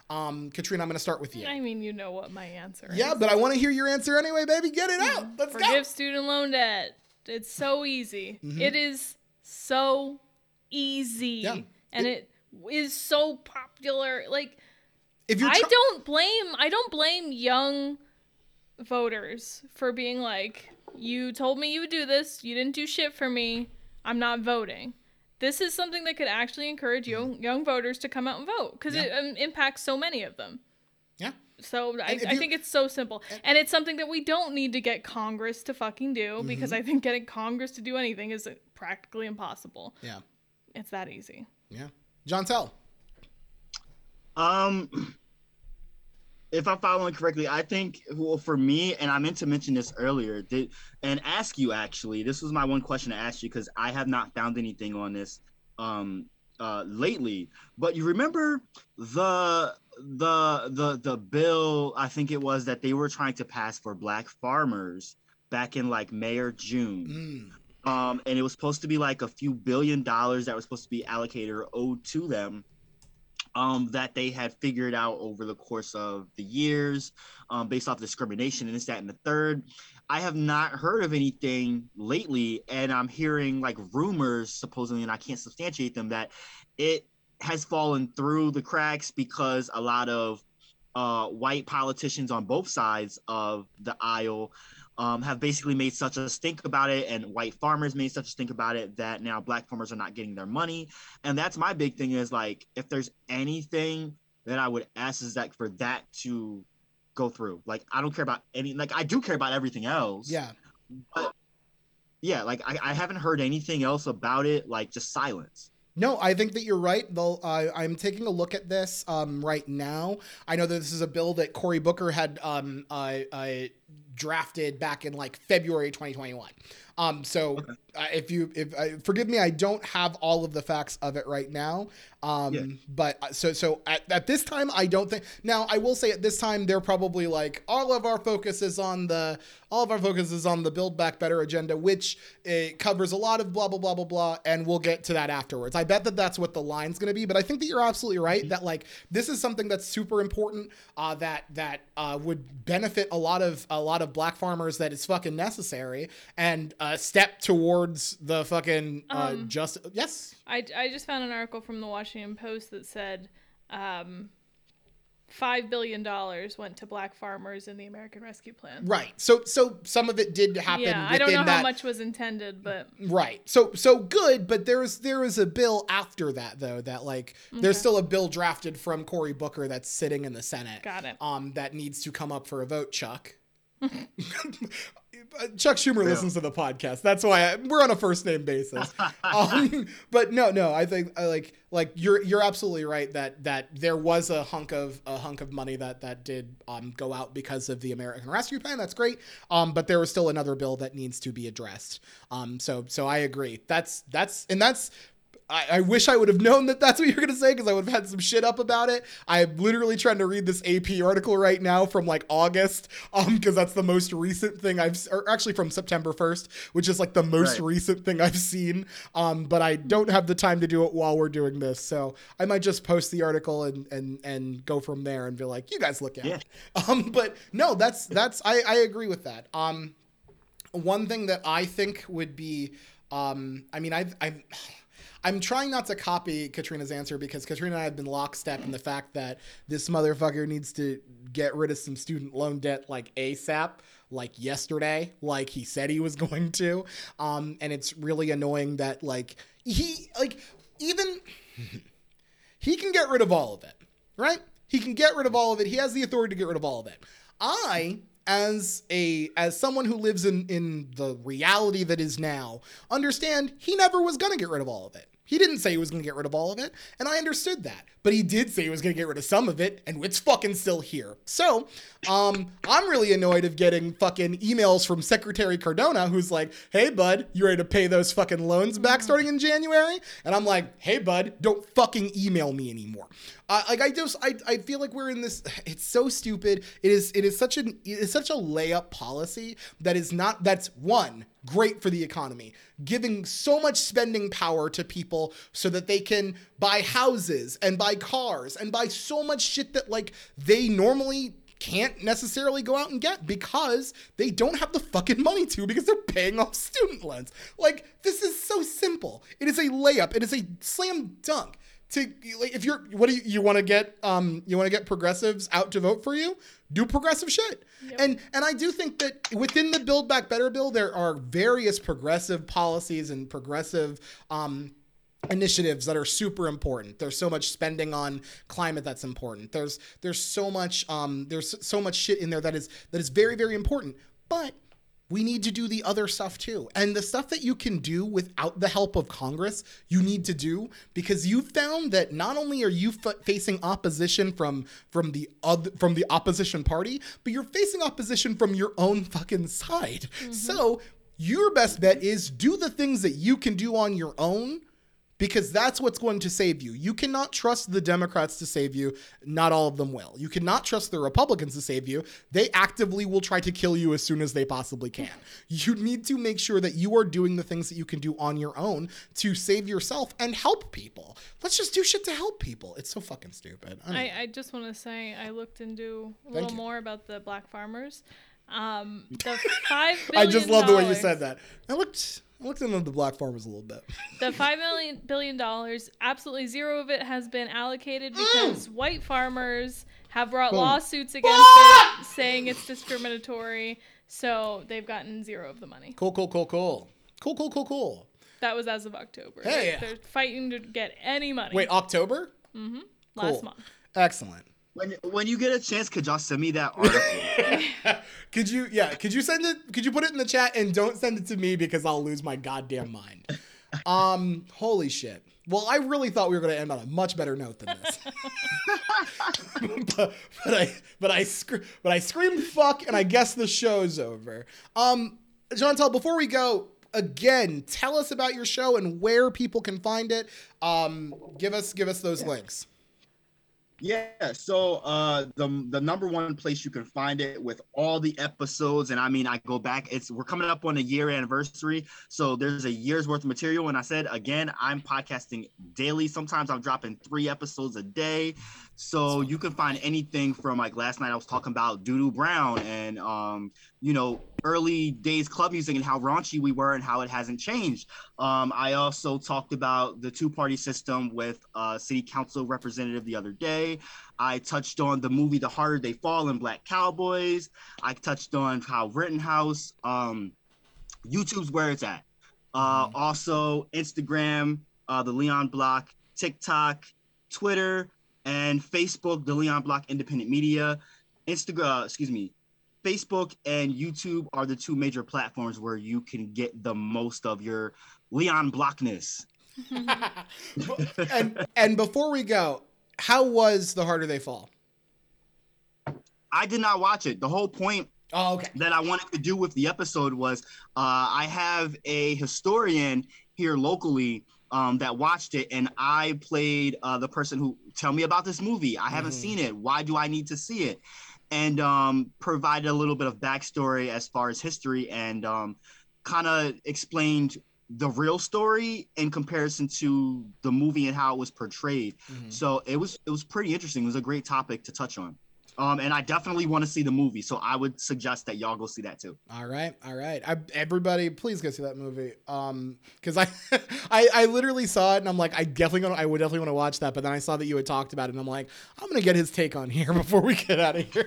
Um, Katrina, I'm going to start with you. I mean, you know what my answer yeah, is. Yeah, but I want to hear your answer anyway, baby. Get it out. Let's Forgive go. Forgive student loan debt. It's so easy. Mm-hmm. It is so easy. Yeah. And it, it is so popular. Like, if you're tr- I don't blame, I don't blame young voters for being like, you told me you would do this. You didn't do shit for me. I'm not voting. this is something that could actually encourage young young voters to come out and vote, because yeah. it um, impacts so many of them. Yeah. So I, you, I think it's so simple. And, and it's something that we don't need to get Congress to fucking do, mm-hmm. because I think getting Congress to do anything is practically impossible. Yeah. It's that easy. Yeah. Jontel. Um, if I'm following correctly, I think, well, for me, and I meant to mention this earlier, did, and ask you actually, this was my one question to ask you, because I have not found anything on this um, uh, lately. But you remember the... The the the bill, I think it was, that they were trying to pass for black farmers back in like May or June. Mm. Um, and it was supposed to be like a few billion dollars that was supposed to be allocated or owed to them, um, that they had figured out over the course of the years, um, based off discrimination and this, that, and the third. I have not heard of anything lately, and I'm hearing like rumors, supposedly, and I can't substantiate them, that it has fallen through the cracks because a lot of uh, white politicians on both sides of the aisle um, have basically made such a stink about it, and white farmers made such a stink about it, that now black farmers are not getting their money. And that's my big thing, is like, if there's anything that I would ask, is that for that to go through. Like, I don't care about any, like, I do care about everything else. Yeah. But yeah, like I, I haven't heard anything else about it, like just silence. No, I think that you're right. Uh, I'm taking a look at this um, right now. I know that this is a bill that Cory Booker had um, uh, uh, drafted back in like February twenty twenty-one. Um, so okay. uh, if you if uh, forgive me, I don't have all of the facts of it right now. Um, yeah. But so so at, at this time, I don't think. Now, I will say at this time, they're probably like, all of our focus is on the all of our focus is on the Build Back Better agenda, which uh, covers a lot of blah blah blah blah blah, and we'll get to that afterwards. I bet that that's what the line's going to be, but I think that you're absolutely right that like this is something that's super important, uh, that that uh, would benefit a lot of a lot of black farmers, that it's fucking necessary, and a uh, step towards the fucking uh, um, just yes. I I just found an article from the Washington Post that said um, five billion dollars went to black farmers in the American Rescue Plan. Right. So so some of it did happen. Yeah, I don't know that. How much was intended, but right. So so good, but there's there is a bill after that though that like okay. there's still a bill drafted from Cory Booker that's sitting in the Senate. Got it. Um, that needs to come up for a vote, Chuck. Chuck Schumer yeah. listens to the podcast. That's why I, we're on a first name basis. Um, but no, no, I think I like like you're you're absolutely right that that there was a hunk of a hunk of money that that did um, go out because of the American Rescue Plan. That's great. Um, but there was still another bill that needs to be addressed. Um, so so I agree. That's that's and that's. I, I wish I would have known that that's what you're going to say, because I would have had some shit up about it. I'm literally trying to read this A P article right now from like August, um, because that's the most recent thing I've, or actually from September first, which is like the most right. recent thing I've seen. Um, but I don't have the time to do it while we're doing this. So I might just post the article and, and, and go from there and be like, you guys look at yeah. it. Um, but no, that's, that's, I, I agree with that. Um, one thing that I think would be, um, I mean, I've, I've, I'm trying not to copy Katrina's answer, because Katrina and I have been lockstep in the fact that this motherfucker needs to get rid of some student loan debt like ASAP, like yesterday, like he said he was going to. Um, and it's really annoying that like he like even he can get rid of all of it, right? He can get rid of all of it. He has the authority to get rid of all of it. I As a as someone who lives in, in the reality that is now, understand he never was going to get rid of all of it. He didn't say he was going to get rid of all of it, and I understood that. But he did say he was going to get rid of some of it, and it's fucking still here. So um, I'm really annoyed of getting fucking emails from Secretary Cardona, who's like, hey, bud, you ready to pay those fucking loans back starting in January? And I'm like, hey, bud, don't fucking email me anymore. Uh, like I just, I, I feel like we're in this. It's so stupid. It is, it is such an, it is such a layup policy that is not. That's one, great for the economy, giving so much spending power to people so that they can buy houses and buy cars and buy so much shit that like they normally can't necessarily go out and get because they don't have the fucking money to, because they're paying off student loans. Like, this is so simple. It is a layup. It is a slam dunk. To if you're what do you, you want to get um you want to get progressives out to vote for you, do progressive shit. Yep. And and I do think that within the Build Back Better bill, there are various progressive policies and progressive um initiatives that are super important. There's so much spending on climate that's important. There's there's so much um there's so much shit in there that is that is very, very important. But we need to do the other stuff too. And the stuff that you can do without the help of Congress, you need to do, because you found that not only are you f- facing opposition from from the other, from the opposition party, but you're facing opposition from your own fucking side. Mm-hmm. So your best bet is do the things that you can do on your own, because that's what's going to save you. You cannot trust the Democrats to save you. Not all of them will. You cannot trust the Republicans to save you. They actively will try to kill you as soon as they possibly can. You need to make sure that you are doing the things that you can do on your own to save yourself and help people. Let's just do shit to help people. It's so fucking stupid. I, I, I just want to say I looked into a little more about the black farmers. Um, the five billion I just love the way you said that. I looked... I looked into the black farmers a little bit. The five million billion dollars, absolutely zero of it has been allocated because mm. white farmers have brought Boom. lawsuits against ah! it, saying it's discriminatory. So they've gotten zero of the money. Cool, cool, cool, cool, cool, cool, cool, cool. That was as of October. Hey, yeah. They're fighting to get any money. Wait, October? Mm-hmm. Last cool. month. Excellent. When when you get a chance, could y'all send me that article? Could you, yeah, could you send it, could you put it in the chat, and don't send it to me because I'll lose my goddamn mind. Um, holy shit. Well, I really thought we were going to end on a much better note than this. but, but I, but I, sc- but I screamed fuck, and I guess the show's over. Um, Jontel, before we go, again, tell us about your show and where people can find it. Um, give us, give us those yeah. links. Yeah, so uh, the the number one place you can find it with all the episodes, and I mean, I go back. It's we're coming up on a year anniversary, so there's a year's worth of material. And I said again, I'm podcasting daily. Sometimes I'm dropping three episodes a day, so you can find anything from like last night I was talking about Doodoo Brown and um, you know, early days club music and how raunchy we were and how it hasn't changed. Um, I also talked about the two-party system with uh, city council representative the other day. I touched on the movie The Harder They Fall and Black Cowboys. I touched on Kyle Rittenhouse. Um, YouTube's where it's at. Uh, mm-hmm. Also, Instagram, uh, The Lion Block, TikTok, Twitter, and Facebook, The Lion Block Independent Media. Instagram, uh, excuse me, Facebook and YouTube are the two major platforms where you can get the most of your Leon Blockness. and, and before we go, how was The Harder They Fall? I did not watch it. The whole point oh, okay. that I wanted to do with the episode was uh, I have a historian here locally Um, that watched it, and I played uh, the person who, tell me about this movie. I haven't mm. seen it. Why do I need to see it? And um, provided a little bit of backstory as far as history, and um, kind of explained the real story in comparison to the movie and how it was portrayed. Mm-hmm. So it was it was pretty interesting. It was a great topic to touch on. Um, and I definitely want to see the movie, so I would suggest that y'all go see that too. All right, all right, I, everybody, please go see that movie. Um, because I, I, I literally saw it, and I'm like, I definitely, gonna, I would definitely want to watch that. But then I saw that you had talked about it, and I'm like, I'm gonna get his take on here before we get out of here.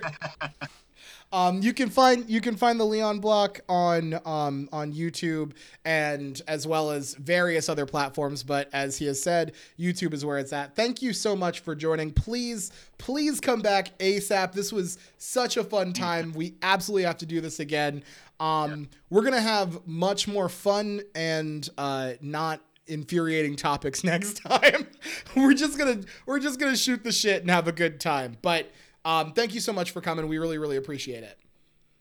Um, you can find you can find the Leon Block on um, on YouTube, and as well as various other platforms. But as he has said, YouTube is where it's at. Thank you so much for joining. Please, please come back ASAP. This was such a fun time. We absolutely have to do this again. Um, we're gonna have much more fun and uh, not infuriating topics next time. we're just gonna we're just gonna shoot the shit and have a good time. But Um, thank you so much for coming. We really, really appreciate it.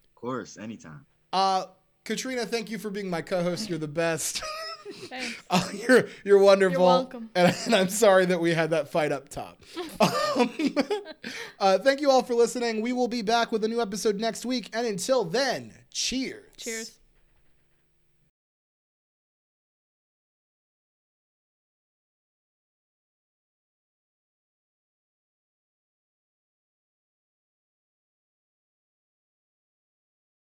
Of course, anytime. Uh, Katrina, thank you for being my co-host. You're the best. Thanks. uh, you're you're wonderful. You're welcome. And, and I'm sorry that we had that fight up top. um, uh, thank you all for listening. We will be back with a new episode next week. And until then, cheers. Cheers.